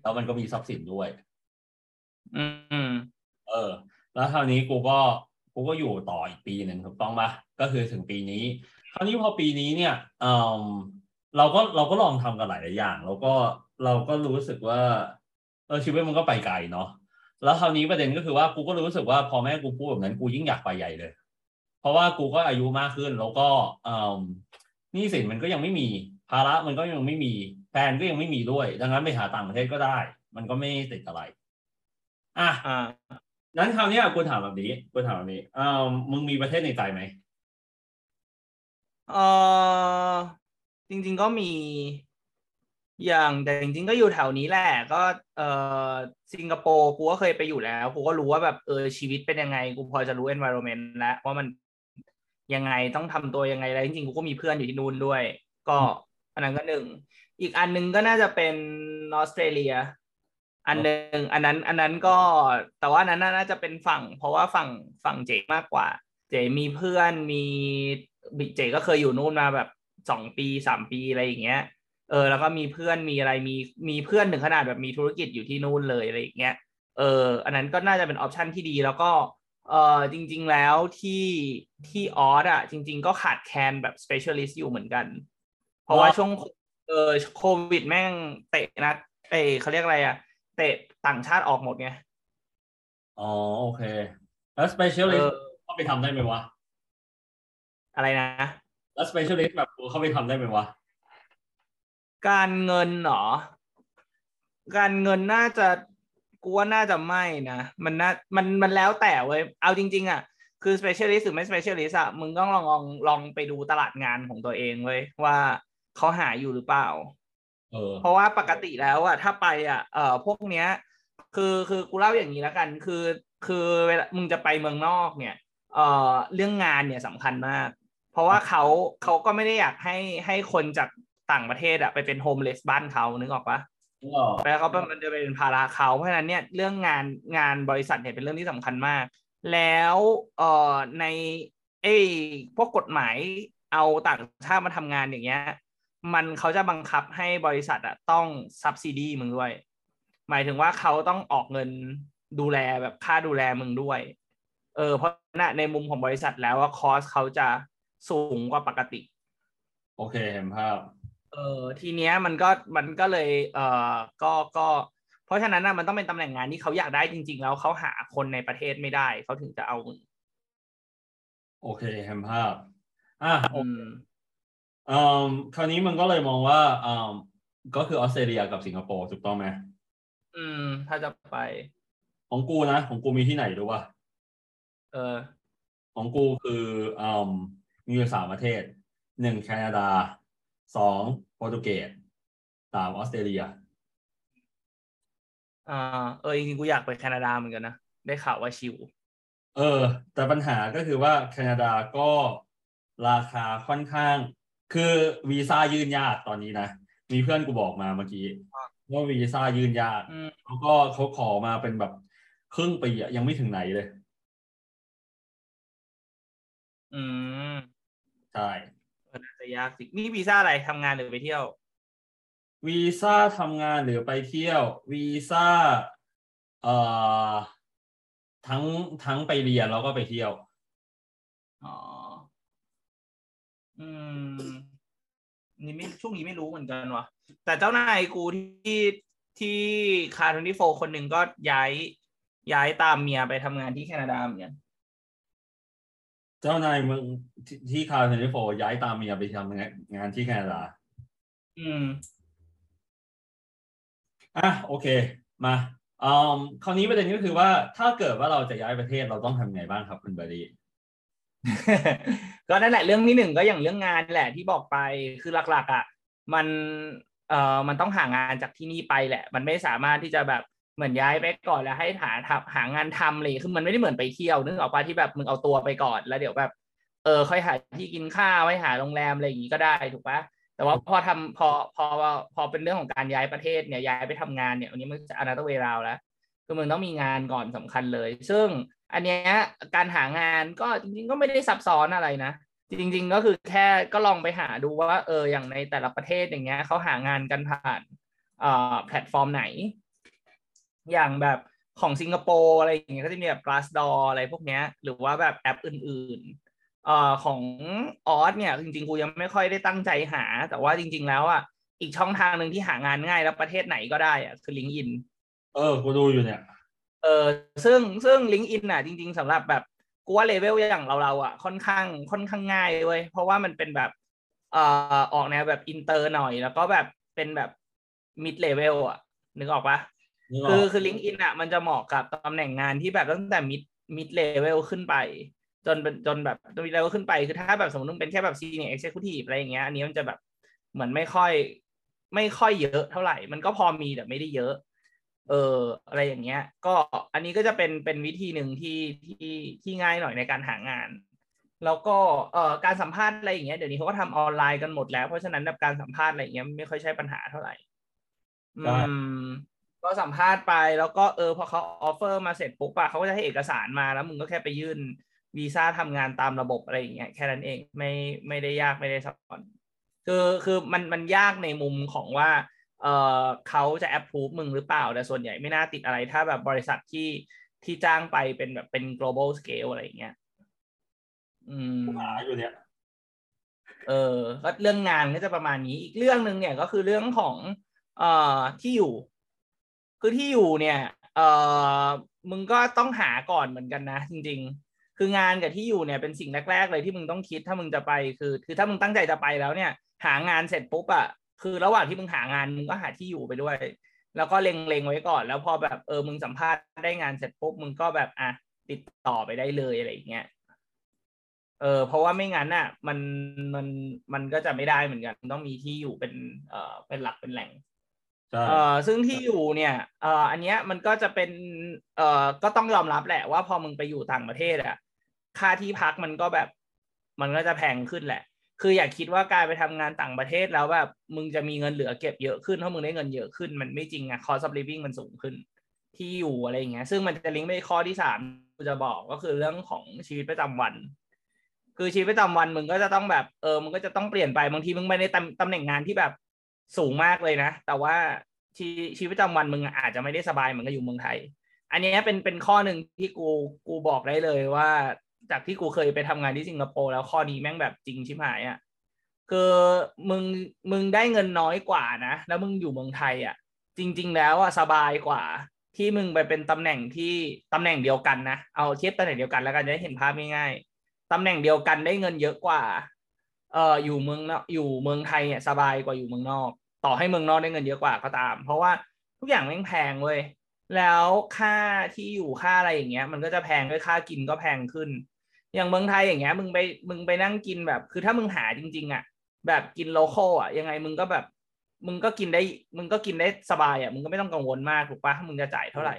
แล้วมันก็มีทรัพย์สินด้วยอืมเออแล้วคราวนี้กูก็กูก็อยู่ต่ออีกปีหนึ่งถูกต้องปะก็คือถึงปีนี้คราวนี้พอปีนี้เนี่ยเออเราก็เราก็ลองทำกันหลายๆอย่างแล้วก็เราก็รู้สึกว่าเออชีวิตมันก็ไปไกลเนาะแล้วคราวนี้ประเด็นก็คือว่ากูก็รู้สึกว่าพอแม่กูพูดแบบนั้นกูยิ่งอยากไปใหญ่เลยเพราะว่ากูก็อายุมากขึ้นแล้วก็หนี้สินมันก็ยังไม่มีภาระมันก็ยังไม่มีแฟนก็ยังไม่มีด้วยดังนั้นไปหาต่างประเทศก็ได้มันก็ไม่ติดอะไรอ่ะนั้นคราวนี้กูถามแบบนี้กูถามแบบนี้มึงมีประเทศในใจไหมเออจริงๆก็มีอย่างแต่จริงๆก็อยู่แถวนี้แหละก็เออสิงคโปร์กูก็เคยไปอยู่แล้วกูก็รู้ว่าแบบเออชีวิตเป็นยังไงกูพอจะรู้ environment แล้วว่ามันยังไงต้องทำตัวยังไงแล้วจริงๆกูก็มีเพื่อนอยู่ที่นู่นด้วยก็อันนั้นก็หนึ่งอีกอันนึงก็น่าจะเป็นออสเตรเลียอันนึงอันนั้นอันนั้นก็แต่ว่านั้นน่าจะเป็นฝั่งเพราะว่าฝั่งฝั่งเจมากกว่าเจมีเพื่อนมีเจก็เคยอยู่นู่นมาแบบสองปีสามปีอะไรอย่างเงี้ยเออแล้วก็มีเพื่อนมีอะไรมีมีเพื่อนถึงขนาดแบบมีธุรกิจอยู่ที่นู่นเลยอะไรอย่างเงี้ยเอออันนั้นก็น่าจะเป็นออปชันที่ดีแล้วก็เออจริงๆแล้วที่ที่ออสอ่ะจริงๆก็ขาดแคลนแบบ specialist อยู่เหมือนกันเพราะว่าช่วงเออโควิดแม่งเตะนะเออเขาเรียกอะไรอ่ะเตะต่างชาติออกหมดไงอ๋อโอเคแล้ว specialist เข้าไปทำได้ไหมวะอะไรนะแล้ว specialist แบบเข้าไปทำได้ไหมวะการเงินหรอการเงินน่าจะกูว่าน่าจะไม่นะมันน่ามันมันแล้วแต่เว้ยเอาจริงๆอ่ะคือ specialist หรือไม่ specialist อ่ะมึงต้องลองลองลองไปดูตลาดงานของตัวเองเว้ยว่าเขาหาอยู่หรือเปล่าเออเพราะว่าปกติแล้วอ่ะถ้าไปอ่ะเอ่อพวกเนี้ยคือคือกูเล่าอย่างนี้แล้วกันคือคือเวลามึงจะไปเมืองนอกเนี่ยเอ่อเรื่องงานเนี่ยสำคัญมากเพราะว่าเขาเขาก็ไม่ได้อยากให้ให้คนจากต่างประเทศอะไปเป็นโฮมเลสบ้านเขานึกออกปะแล้วเขาเป็นมันจะเป็นภาระเขาเพราะฉะนั้นเนี่ยเรื่องงานงานบริษัทเนี่ยเป็นเรื่องที่สำคัญมากแล้วเอ่อในไอ้พวกกฎหมายเอาต่างชาติมาทำงานอย่างเงี้ย มันเขาจะบังคับให้บริษัทอะต้อง subsidy มึงด้วยหมายถึงว่าเขาต้องออกเงินดูแลแบบค่าดูแลมึงด้วยเออเพราะน่ะในมุมของบริษัทแล้วว่าคอสเขาจะสูงกว่าปกติโอเคเห็นภาพเออทีเนี้ยมันก็มันก็เลยเออก็ก็เพราะฉะนั้นนะมันต้องเป็นตำแหน่งงานที่เขาอยากได้จริงๆแล้วเขาหาคนในประเทศไม่ได้เขาถึงจะเอามึงโอเคเห็นภาพอ่ะอืมอืมคราวนี้มันก็เลยมองว่าอืมก็คือออสเตรเลียกับสิงคโปร์ถูกต้องไหมอืมถ้าจะไปของกูนะของกูมีที่ไหนรู้ป่ะเออของกูคืออืมมีอยู่สามประเทศหนึ่งแคนาดาสองโปรตุเกสสามออสเตรเลียอ่าเออจริงๆกูอยากไปแคนาดาเหมือนกันนะได้ข่าวว่าชิวเออแต่ปัญหาก็คือว่าแคนาดาก็ราคาค่อนข้างคือวีซ่ายื่นยากตอนนี้นะมีเพื่อนกูบอกมาเมื่อกี้ว่าวีซ่ายื่นยากเขาก็เขาขอมาเป็นแบบครึ่งปีอะยังไม่ถึงไหนเลยอืมใช่น่าจะยากสินี่วีซ่าอะไรทำงานหรือไปเที่ยววีซ่าทำงานหรือไปเที่ยววีซ่าเอ่อทั้งทั้งไปเรียนแล้วก็ไปเที่ยวอ๋ออืมนี่ไม่ช่วงนี้ไม่รู้เหมือนกันว่ะแต่เจ้านายกูที่ที่คาร์ทนิโฟคนหนึ่งก็ย้ายย้ายตามเมียไปทำงานที่แคนาดาเหมือนกันเจ้านายมึงที่คาร์ทนิโฟย้ายตามเมียไปทำงานงานที่แคนาดาอืมอ่ะโอเคมาอืมคราวนี้ประเด็นก็คือว่าถ้าเกิดว่าเราจะย้ายประเทศเราต้องทำไงบ้างครับคุณบารีก็นั่นแหละเรื่องที่หนึ่งก็อย่างเรื่องงานแหละที่บอกไปคือหลักๆอ่ะมันเอ่อมันต้องหางานจากที่นี่ไปแหละมันไม่สามารถที่จะแบบเหมือนย้ายไปก่อนแล้วให้หาหางานทำเลยคือมันไม่ได้เหมือนไปเที่ยวนึกออกป่ะที่แบบมึงเอาตัวไปก่อนแล้วเดี๋ยวแบบเออค่อยหาที่กินข้าวค่อยหาโรงแรมอะไรอย่างงี้ก็ได้ถูกป่ะแต่ว่าพอทำพอพอพอเป็นเรื่องของการย้ายประเทศเนี่ยย้ายไปทำงานเนี่ยอันนี้มันจะ another way round แล้วคือมึงต้องมีงานก่อนสำคัญเลยซึ่งอันเนี้ยการหางานก็จริงๆก็ไม่ได้ซับซ้อนอะไรนะจริงๆก็คือแค่ก็ลองไปหาดูว่าเอออย่างในแต่ละประเทศอย่างเงี้ยเขาหางานกันผ่านเอ่อแพลตฟอร์มไหนอย่างแบบของสิงคโปร์อะไรอย่างเงี้ยก็จะมีแบบ Glassdoor อะไรพวกเนี้ยหรือว่าแบบแอปอื่นๆเอ่อของออสเนี่ยจริงๆกูยังไม่ค่อยได้ตั้งใจหาแต่ว่าจริงๆแล้วอ่ะอีกช่องทางนึงที่หางานง่ายแล้วประเทศไหนก็ได้อ่ะคือ LinkedIn เออกูดูอยู่เนี่ยเออซึ่งซึ่ง LinkedIn น่ะจริงๆสำหรับแบบกูว่าเลเวลอย่างเราๆอ่ะค่อนข้างค่อนข้างง่ายเว้ยเพราะว่ามันเป็นแบบเอ่อออกแนวแบบอินเตอร์หน่อยแล้วก็แบบเป็นแบบ mid level อ่ะนึกออกปะคือคือ LinkedIn อ่ะมันจะเหมาะกับตำแหน่งงานที่แบบตั้งแต่ mid mid level ขึ้นไปจนจนแบบ mid level ขึ้นไปคือถ้าแบบสมมติเป็นแค่แบบ senior executive อะไรอย่างเงี้ยอันนี้มันจะแบบเหมือนไม่ค่อยไม่ค่อยเยอะเท่าไหร่มันก็พอมีแต่ไม่ได้เยอะเอออะไรอย่างเงี้ยก็อันนี้ก็จะเป็นเป็นวิธีหนึ่งที่ที่ที่ง่ายหน่อยในการหางานแล้วก็เอ่อการสัมภาษณ์อะไรอย่างเงี้ยเดี๋ยวนี้เขาก็ทำออนไลน์กันหมดแล้วเพราะฉะนั้นแบบการสัมภาษณ์อะไรอย่างเงี้ยไม่ค่อยใช่ปัญหาเท่าไหร่อืมก็สัมภาษณ์ไปแล้วก็เออพอเขาออฟเฟอร์มาเสร็จปุ๊บป่ะเขาก็จะให้เอกสารมาแล้วมึงก็แค่ไปยื่นวีซ่าทำงานตามระบบอะไรอย่างเงี้ยแค่นั้นเองไม่ไม่ได้ยากไม่ได้ซับซ้อนคือคือมันมันยากในมุมของว่าเอ่อเขาจะแอปพรูฟมึงหรือเปล่าแต่ส่วนใหญ่ไม่น่าติดอะไรถ้าแบบบริษัทที่ที่จ้างไปเป็นแบบเป็น global scale อะไรอย่างเงี้ยอืมหาอยู่เนี่ยเออก็เรื่องงานก็จะประมาณนี้อีกเรื่องนึงเนี่ยก็คือเรื่องของเอ่อที่อยู่คือที่อยู่เนี่ยเอ่อมึงก็ต้องหาก่อนเหมือนกันนะจริงๆคืองานกับที่อยู่เนี่ยเป็นสิ่งแรกๆเลยที่มึงต้องคิดถ้ามึงจะไปคือคือถ้ามึงตั้งใจจะไปแล้วเนี่ยหางานเสร็จปุ๊บอะคือระหว่างที่มึงหางานมึงก็หาที่อยู่ไปด้วยแล้วก็เล็งๆไว้ก่อนแล้วพอแบบเออมึงสัมภาษณ์ได้งานเสร็จปุ๊บมึงก็แบบอ่ะติดต่อไปได้เลยอะไรอย่างเงี้ยเออเพราะว่าไม่งั้นน่ะมันมันมันก็จะไม่ได้เหมือนกันต้องมีที่อยู่เป็นเออเป็นหลักเป็นแหล่งเออซึ่งที่อยู่เนี่ยเอออันเนี้ยมันก็จะเป็นเออก็ต้องยอมรับแหละว่าพอมึงไปอยู่ต่างประเทศอ่ะค่าที่พักมันก็แบบมันก็จะแพงขึ้นแหละคืออยากคิดว่าการไปทำงานต่างประเทศแล้วแบบมึงจะมีเงินเหลือเก็บเยอะขึ้นเพราะมึงได้เงินเยอะขึ้นมันไม่จริงอะ cost of living มันสูงขึ้นที่อยู่อะไรอย่างเงี้ยซึ่งมันจะลิงก์ไปข้อที่สามกูจะบอกก็คือเรื่องของชีวิตประจำวัน คือชีวิตประจำวันมึงก็จะต้องแบบเออมึงก็จะต้องเปลี่ยนไปบางทีมึงไม่ได้ตำตำแหน่งงานที่แบบสูงมากเลยนะแต่ว่าชีชีวิตประจำวันมึงอาจจะไม่ได้สบายเหมือนกับอยู่เมืองไทยอันนี้เป็นเป็นข้อหนึ่งที่กูกูบอกได้เลยว่าจากที่กูเคยไปทำงานที่สิงคโปร์แล้วข้อนี้แม่งแบบจริงชิบหายอ่ะคือมึงมึงได้เงินน้อยกว่านะแล้วมึงอยู่เมืองไทยอ่ะจริงๆแล้วอ่ะสบายกว่าที่มึงไปเป็นตำแหน่งที่ตำแหน่งเดียวกันนะเอาเทียบตำแหน่งเดียวกันแล้วกันจะได้เห็นภาพง่ายๆตำแหน่งเดียวกันได้เงินเยอะกว่าเอ่ออยู่เมืองอยู่เมืองไทยเนี่ยสบายกว่าอยู่เมืองนอกต่อให้เมืองนอกได้เงินเยอะกว่าก็ตามเพราะว่าทุกอย่างแม่งแพงเว้ยแล้วค่าที่อยู่ค่าอะไรอย่างเงี้ยมันก็จะแพงด้วยค่ากินก็แพงขึ้นอย่างเมืองไทยอย่างเงี้ยมึงไปมึงไปนั่งกินแบบคือถ้ามึงหาจริงๆอ่ะแบบกินโลคอลอ่ะยังไงมึงก็แบบมึงก็กินได้มึงก็กินได้สบายอ่ะมึงก็ไม่ต้องกังวลมากถูกปะมึงจะจ่ายเท่าไหร่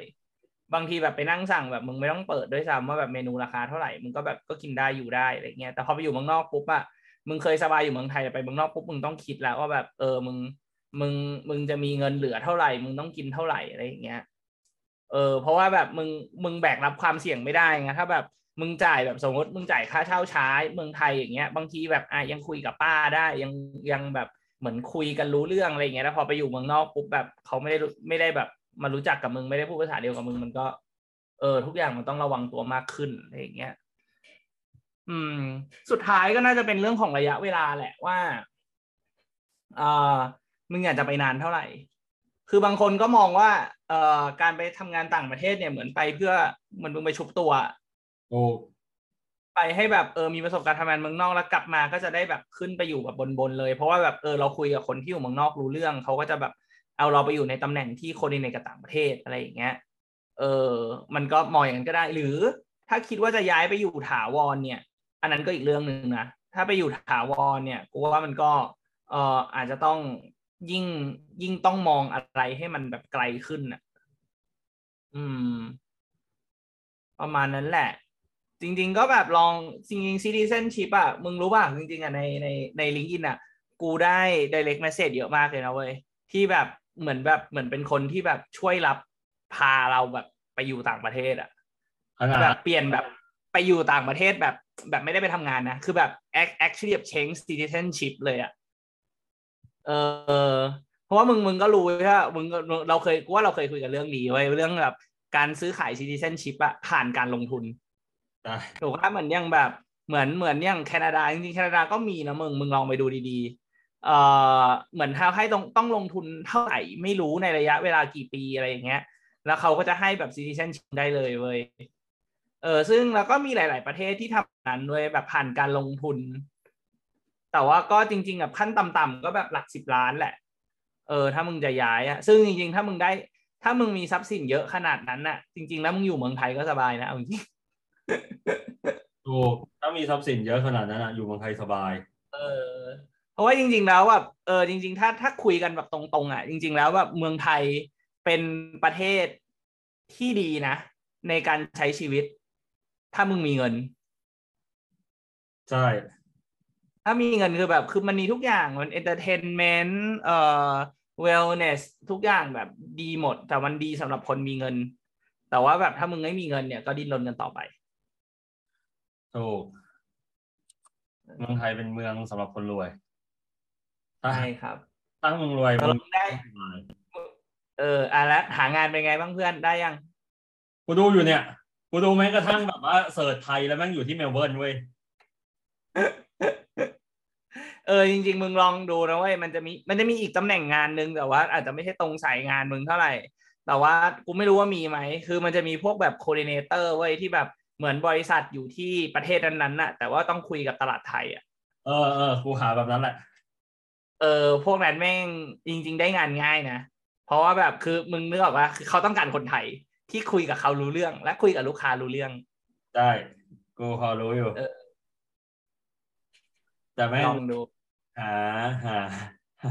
บางทีแบบไปนั่งสั่งแบบมึงไม่ต้องเปิดด้วยซ้ำว่าแบบเมนูราคาเท่าไหร่มึงก็แบบก็กินได้อยู่ได้อะไรเงี้ยแต่พอไปอยู่เมืองนอกปุ๊บอ่ะมึงเคยสบายอยู่เมืองไทยไปเมืองนอกปุ๊บมึงต้องคิดแล้วว่าแบบเออมึงมึงมึงจะมีเงินเหลือเท่าไหร่มึงต้องกินเท่าไหร่อะไรอย่างเงี้ยเออเพราะว่าแบบมึงมึงแบกรับความเสี่ยงไม่ได้ไงถ้าแบบมึงจ่ายแบบสมมติมึงจ่ายค่าเช่าช้าเมืองไทยอย่างเงี้ยบางทีแบบอ่ะยังคุยกับป้าได้ยังยังแบบเหมือนคุยกันรู้เรื่องอะไรอย่างเงี้ยแล้วพอไปอยู่เมืองนอกปุ๊บแบบเขาไม่ได้ไม่ได้แบบมารู้จักกับมึงไม่ได้พูดภาษาเดียวกับมึงมันก็เออทุกอย่างมันต้องระวังตัวมากขึ้นอะไรอย่างเงี้ยอืมสุดท้ายก็น่าจะเป็นเรื่องของระยะเวลาแหละว่าเออมึงอยากจะไปนานเท่าไหร่คือบางคนก็มองว่าเอ่อการไปทำงานต่างประเทศเนี่ยเหมือนไปเพื่อเหมือนมึงไปชุบตัวโอ้ไปให้แบบเออมีประสบการณ์ทำงานเมืองนอกแล้วกลับมาก็จะได้แบบขึ้นไปอยู่แบบบนๆเลยเพราะว่าแบบเออเราคุยกับคนที่อยู่เมืองนอกรู้เรื่องเขาก็จะแบบเอาเราไปอยู่ในตำแหน่งที่คนในกับต่างประเทศอะไรอย่างเงี้ยเออมันก็มองอย่างนั้นก็ได้หรือถ้าคิดว่าจะย้ายไปอยู่ถาวรเนี่ยอันนั้นก็อีกเรื่องหนึ่งนะถ้าไปอยู่ถาวรเนี่ยกูว่ามันก็เอ่ออาจจะต้องยิ่งยิ่งต้องมองอะไรให้มันแบบไกลขึ้นอ่ะอืมประมาณนั้นแหละจริงๆก็แบบลองจริงๆ citizenship อ่ะมึงรู้ป่ะจริงๆอ่ะในในใน LinkedIn อ่ะกูได้ direct message เยอะมากเลยนะเว้ยที่แบบเหมือนแบบเหมือนเป็นคนที่แบบช่วยรับพาเราแบบไปอยู่ต่างประเทศอ่ะแบบเปลี่ยนแบบไปอยู่ต่างประเทศแบบแบบไม่ได้ไปทำงานนะคือแบบ actually แบบ change citizenship เลยอ่ะเออเพราะว่ามึงมึงก็รู้ว่ามึงเราเคยกูว่าเราเคยคุยกันเรื่องนี้ไว้เรื่องแบบการซื้อขาย citizenship อ่ะผ่านการลงทุนถูกว่าเหมือนอย่างแบบเหมือนเหมือนอย่างแคนาดาจริงๆแคนาดาก็มีนะมึงมึงลองไปดูดีๆเออเหมือนถ้าให้ต้องต้องลงทุนเท่าไหร่ไม่รู้ในระยะเวลากี่ปีอะไรอย่างเงี้ยแล้วเขาก็จะให้แบบ citizenship ได้เลยเว้ยเออซึ่งแล้วก็มีหลายๆประเทศที่ทำนั้นด้วยแบบผ่านการลงทุนแต่ว่าก็จริงๆแบบขั้นต่ำๆก็แบบหลักสิบล้านแหละเออถ้ามึงจะย้ายอ่ะซึ่งจริงๆถ้ามึงได้ถ้ามึงมีทรัพย์สินเยอะขนาดนั้นน่ะจริงๆแล้วมึงอยู่เมืองไทยก็สบายนะเอาจริงถูกถ้ามีทรัพย์สินเยอะขนาดนั้นน่ะอยู่เมืองไทยสบายเออเพราะว่าจริงๆแล้วแบบเออจริงๆถ้าถ้าคุยกันแบบตรงๆอ่ะจริงๆแล้วแบบเมืองไทยเป็นประเทศที่ดีนะในการใช้ชีวิตถ้ามึงมีเงินใช่ถ้ามีเงินคือแบบคือมันมีทุกอย่างมันเอนเตอร์เทนเมนต์เอ่อเวลเนสทุกอย่างแบบดีหมดแต่มันดีสำหรับคนมีเงินแต่ว่าแบบถ้ามึงไม่มีเงินเนี่ยก็ดิ้นรนกันต่อไปถูกเมืองไทยเป็นเมืองสำหรับคนรวยใช่ครับถ้ามึงรวยมึงได้เอออ่ะแล้วหางานเป็นไงบ้างเพื่อนได้ยังกูดูอยู่เนี่ยกูดูแม้กระทั่งแบบว่าเสิร์ชไทยแล้วแม่งอยู่ที่เมลเบิร์นเว้ยเออจริงๆมึงลองดูนะเว้ยมันจะมีมันจะมีอีกตำแหน่งงานนึงแต่ว่าอาจจะไม่ใช่ตรงสายงานมึงเท่าไหร่แต่ว่ากูไม่รู้ว่ามีไหมคือมันจะมีพวกแบบโคดิเนเตอร์เว้ยที่แบบเหมือนบริษัทอยู่ที่ประเทศนั้นๆน่ะแต่ว่าต้องคุยกับตลาดไทยอ่ะเออเออกูหาแบบนั้นแหละเออพวกนั้นแม่งจริงๆได้งานง่ายนะเพราะว่าแบบคือมึงนึกออกว่าคือเขาต้องการคนไทยที่คุยกับเขารู้เรื่องและคุยกับลูกค้ารู้เรื่องได้กูพอรู้อยู่แต่แม่งลองดูหาหา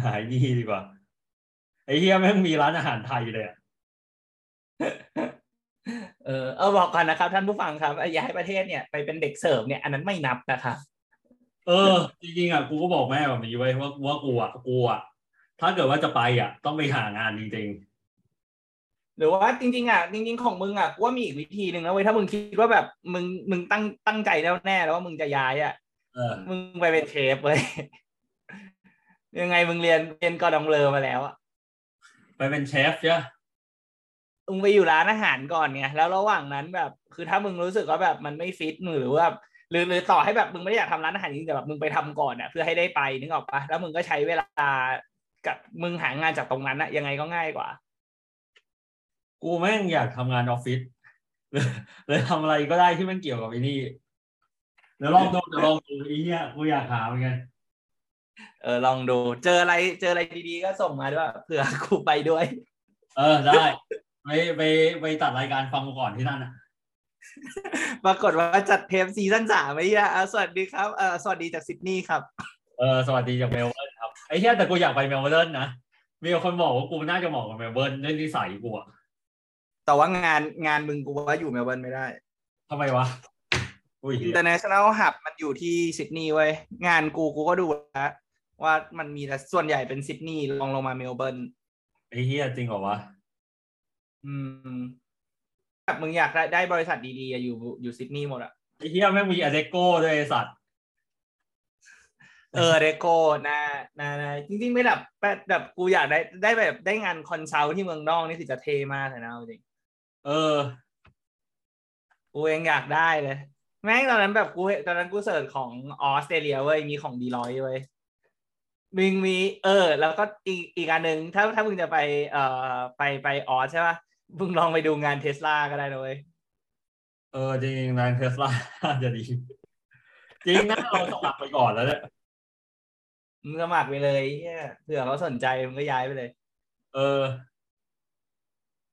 หาดีดีกว่าไอ้เหี้ยแม่งมีร้านอาหารไทยเลยอ่ะเออเออบอกก่อนนะครับท่านผู้ฟังครับย้ายประเทศเนี่ยไปเป็นเด็กเสิร์ฟเนี่ยอันนั้นไม่นับนะครับเออจริงๆอ่ะกูก็บอกแม่แบบนี้ไว้ว่าว่ากูอ่ะกูอ่ะถ้าเกิดว่าจะไปอ่ะต้องไปหางานจริงๆหรือว่าจริงๆอ่ะจริงๆของมึงอ่ะว่ามีอีกวิธีนึงนะเว้ยถ้ามึงคิดว่าแบบมึงมึงตั้งตั้งใจแล้วแน่แล้วว่ามึงจะย้ายอ่ะ มึงไปเป็นเชฟเว้ยยังไงมึงเรียนเรียนกอดองเลอมาแล้วอะไปเป็นเชฟใช่มึงไปอยู่ร้านอาหารก่อนไงแล้วระหว่างนั้นแบบคือถ้ามึงรู้สึกว่าแบบมันไม่ฟิตหรือว่าหรือหรือต่อให้แบบมึงไม่ได้อยากทำร้านอาหารจริงแต่แบบมึงไปทำก่อนอะเพื่อให้ได้ไปนึกออกปะแล้วมึงก็ใช้เวลากับมึงหางานจากตรงนั้นอะยังไงก็ง่ายกว่ากูแม่งอยากทำงานออฟฟิศเลยทำอะไรก็ได้ที่มันเกี่ยวกับไอ้นี่เดี๋ยวลองดูเดี๋ยวลองดูไอ้เนี้ยกูอยากหาเหมือนกันเออลองดูเจออะไรเจออะไรดีๆก็ส่งมาด้วยเผื่อกูไปด้วยเออได้ไปไปไปตัดรายการฟังก่อนที่นั่นนะปรากฏว่าจัดเทปซีซั่นสามไอ้เนี้ยสวัสดีครับเออสวัสดีจากซิดนีย์ครับเออสวัสดีจากเมลเบิร์นครับไอ้เนี้ยแต่กูอยากไปเมลเบิร์นนะมีคนบอกว่ากูน่าจะเหมาะกับเมลเบิร์นด้วยนิสัยกูอะแต่ว่างานงานมึงกูว่าอยู่เมลเบิร์นไม่ได้ทำไมวะInternational Hub มันอยู่ที่ซิดนีย์เว้ยงานกูกูก็ดูแล้วว่ามันมีแต่ส่วนใหญ่เป็นซิดนีย์ลองลงมาเมลเบิร์นไอ้เหี้ยจริงเหรอวะอืมแบบมึงอยากได้บริษัทดีๆอยู่อยู่ซิดนีย์หมดอ่ะไอ้เหี้ยแม่งมีอเดโก้ด้วยไอ้สัตว์เอออเดโก้น่าน่าจริงๆไม่แบบแบบกูอยากได้ได้แบบได้งานคอนซัลท์ที่เมืองนอกนี่คือจะเทมากเลยนะจริงเออกูเองอยากได้เลยแม่งตอนนั้นแบบกูตอนนั้นกูเสิร์ชของออสเตรเลียเว้ยมีของดีลอยต์เว้ยมึงมีเออแล้วก็อีกอีกอันหนึ่งถ้าถ้ามึงจะไปเอ่อไปไปออสใช่ป่ะมึงลองไปดูงาน Tesla ก็ได้นะเว้ยเออจริงงาน Tesla จะดีจริงนะเราสมัครไปก่อนแล้วเนี่ยมึงสมัครไปเลยเหี้ยเผื่อเขาสนใจมึงก็ย้ายไปเลยเออ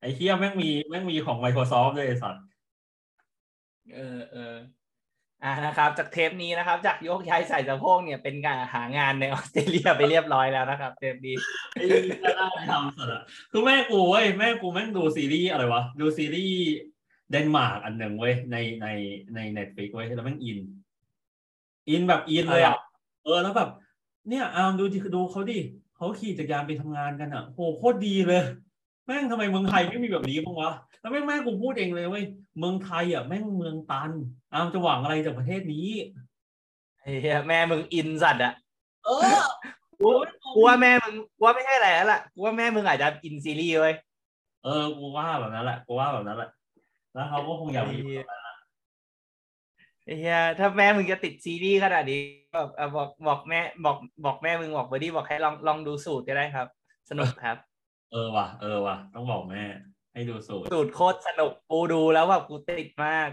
ไอ้เหี้ยแม่งมีแม่งมีของ Microsoft ด้วยไอ้สัตว์เออเอออ่านะครับจากเทปนี้นะครับจากยกย้ายใส่สะโพกเนี่ยเป็นการหางานในออสเตรเลียไปเรียบร้อยแล้วนะครับเทปนี้ก็ได้ทำสุดละคือแม่กูเว้ยแม่กูแม่งดูซีรีส์อะไรวะดูซีรีส์เดนมาร์กอันหนึ่งเว้ยในในใน Netflix เว้ยแล้วแม่งอินอินแบบอินเลยอ่ะเออแล้วแบบเนี่ยอามดูดูเขาดิเขาขี่จักรยานไปทำงานกันอ่ะโหโคตรดีเลยแม่งทำไมเมืองไทยไม่มีแบบนี้บ้างวะแล้วแม่งแม่กูพูดเองเลยเว้ยเมืองไทยอ่ะแม่งเมืองตันอ้าวจะหวังอะไรจากประเทศนี้ไอ้เหี้ยแม่มึงอินสัตว์อ่ะเออกูว่าแม่มึงกูว่าไม่ใช่อะไรแล้วล่ะกูว่าแม่มึงอาจจะอินซีรีส์เว้ยเออกูว่าแบบนั้นแหละกูว่าแบบนั้นแหละแล้วเขาก็คงอยากมีไอ้เหี้ยถ้าแม่มึงจะติดซีรีส์ขนาดนี้แบบบอกบอกแม่บอกบอกแม่มึงบอกเบอร์ดี้บอกให้ลองลองดูสูตรก็ได้ครับสนุกครับเออว่ะเออว่ะต้องบอกแม่ให้ดูสูตรสูตรโคตรสนุกกูดูแล้วแบบกูติดมาก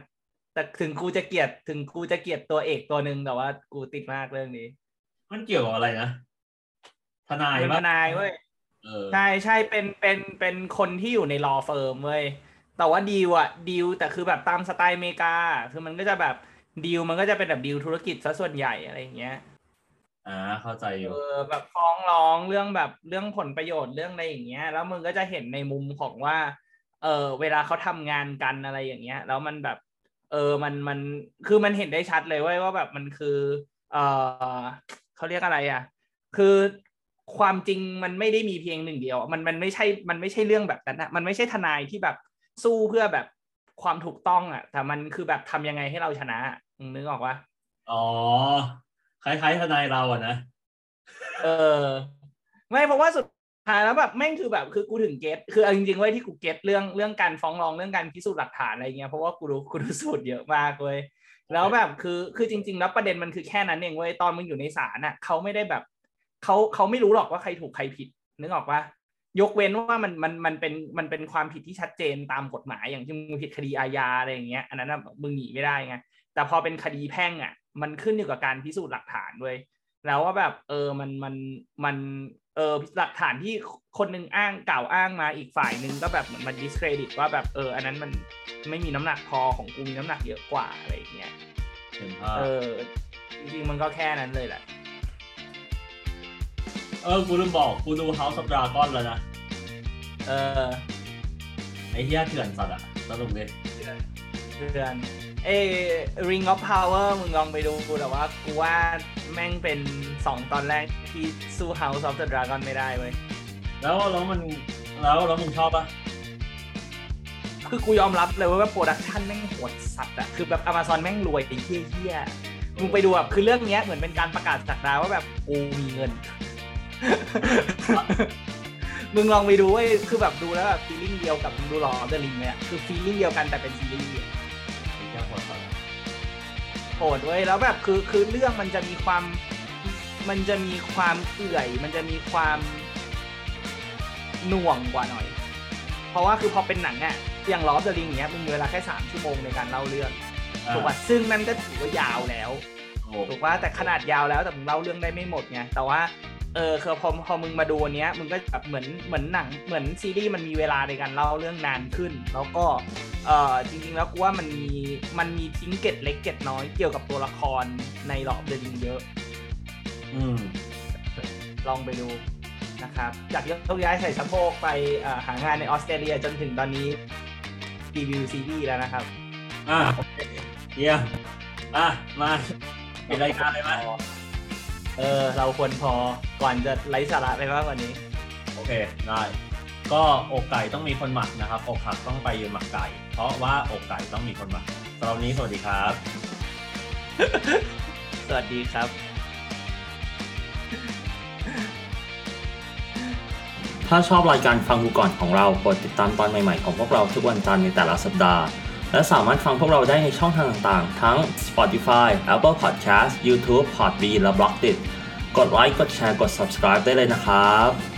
แต่ถึงกูจะเกลียดถึงกูจะเกลียดตัวเอกตัวหนึ่งแต่ว่ากูติดมากเรื่องนี้มันเกี่ยวกับอะไรนะทนายทนายเว้ยใช่ใช่เป็นเป็นเป็นคนที่อยู่ในลอว์เฟิร์มเว้ยแต่ว่าดีลอะดีลแต่คือแบบตามสไตล์อเมริกาคือมันก็จะแบบดีลมันก็จะเป็นแบบดีลธุรกิจซะส่วนใหญ่อะไรอย่างเงี้ยอ่าเข้าใจอยู่เออแบบฟ้องร้องเรื่องแบบเรื่องผลประโยชน์เรื่องอะไรอย่างเงี้ยแล้วมึงก็จะเห็นในมุมของว่าเออเวลาเขาทำงานกันอะไรอย่างเงี้ยแล้วมันแบบเออมันมันคือมันเห็นได้ชัดเลยว่าว่าแบบมันคือเออเขาเรียกอะไรอ่ะคือความจริงมันไม่ได้มีเพียงหนึ่งเดียวมันมันไม่ใช่มันไม่ใช่เรื่องแบบนั้นนะมันไม่ใช่ทนายที่แบบสู้เพื่อแบบความถูกต้องอ่ะแต่มันคือแบบทำยังไงให้เราชนะนึกออกปะอ๋อคล้ายๆทนายเราอ่ะนะเออไม่เพราะว่าสุดท้ายแล้วแบบแม่งคือแบบคือกูถึงเก็ตคือเอาจริงๆไว้ที่กูเก็ตเรื่องเรื่องการฟ้องร้องเรื่องการพิสูจน์หลักฐานอะไรเงี้ยเพราะว่ากูรู้กูรู้สูตรเยอะมากเว้ยแล้วแบบคือคือจริงๆแล้วประเด็นมันคือแค่นั้นเองเว้ยตอนมึงอยู่ในศาลน่ะเขาไม่ได้แบบเขาเขาไม่รู้หรอกว่าใครถูกใครผิดนึกออกปะยกเว้นว่ามันมันมันเป็นมันเป็นความผิดที่ชัดเจนตามกฎหมายอย่างที่มึงผิดคดีอาญาอะไรอย่างเงี้ยอันนั้นมึงหนีไม่ได้ไงแต่พอเป็นคดีแพ่งอ่ะมันขึ้นอยู่กับการพิสูจน์หลักฐานด้วยแล้วว่าแบบเออมันมันมันเออหลักฐานที่คนนึงอ้างกล่าวอ้างมาอีกฝ่ายนึงก็แบบเหมือนมันดิสเครดิตว่าแบบเอออันนั้นมันไม่มีน้ำหนักพอของกูมีน้ำหนักเยอะกว่าอะไรอย่างเงี้ยเออจริงๆมันก็แค่นั้นเลยแหละเออกูลืมบอกกูดู House of Dragon แล้วนะเออไอ้เหี้ยเถื่อนสัตว์อ่ะตลกดิเถื่อนเอริงออฟพาวเวอร์มึงลองไปดูกูแต่ว่ากูว่าแม่งเป็นสองตอนแรกที่สู้ House of the Dragon ไม่ได้เว้ยแล้วแล้วมันแล้วแล้วมึงชอบปะคือกูยอมรับเลยว่าโปรดักชั่นแม่งโหดสัตว์อะคือแบบ Amazon แม่งรวยไอ้เหี้ย มึงไปดูแบบคือเรื่องเนี้ยเหมือนเป็นการประกาศศักดาว่าแบบกูมีเงิน มึงลองไปดูเว้ยคือแบบดูแล้วแบบฟีลลิ่งเดียวกับดูหลอเดอริงเลยอ่ะคือฟีลลิ่งเดียวกันแต่เป็นซีรีส์เป็นเจ้าของเขาโหดเว้ยแล้วแบบคือคือเรื่องมันจะมีความมันจะมีความเอื่อยมันจะมีความหน่วงกว่าหน่อยเพราะว่าคือพอเป็นหนังอ่ะอย่างหลอเดอริงเนี้ยมึงมีเวลาแค่สามชั่วโมงในการเล่าเรื่องถูกป่ะซึ่งนั่นก็ถือว่ายาวแล้วถูกป่ะแต่ขนาดยาวแล้วแต่มึงเล่าเรื่องได้ไม่หมดไงแต่ว่าเออคือพอพอมึงมาดูอันเนี้ยมึงก็แบบเหมือนเหมือนหนังเหมือนซีรีส์มันมีเวลาในการเล่าเรื่องนานขึ้นแล้วก็เออจริงๆแล้วกูว่ามันมีมันมีทิ้งเกร็ดเล็กเกร็ดน้อยเกี่ยวกับตัวละครในหลอดเดลิงเยอะอืมลองไปดูนะครับจากยกย้ายใส่สะโพกไปหางานในออสเตรเลียจนถึงตอนนี้รีวิวซีรีส์แล้วนะครับอ่ะเยี่ยมอ่ะมาเป็นรายการเลยมั้ยเออเราควรพอก่อนจะไร้สาระไปมากกว่านี้โอเคได้ก็อกไก่ต้องมีคนหมักนะครับอกหักต้องไปยืนหมักไก่เพราะว่าอกไก่ต้องมีคนหมักตอนนี้สวัสดีครับ สวัสดีครับ ถ้าชอบรายการฟังกูก่อนของเรากดติดตามตอนใหม่ๆของพวกเราทุกวันจันทร์ในแต่ละสัปดาห์และสามารถฟังพวกเราได้ในช่องทางต่างๆทั้ง Spotify, Apple Podcast, YouTube, Podbean และ Blogdit กดไลค์กดแชร์กด Subscribe ได้เลยนะครับ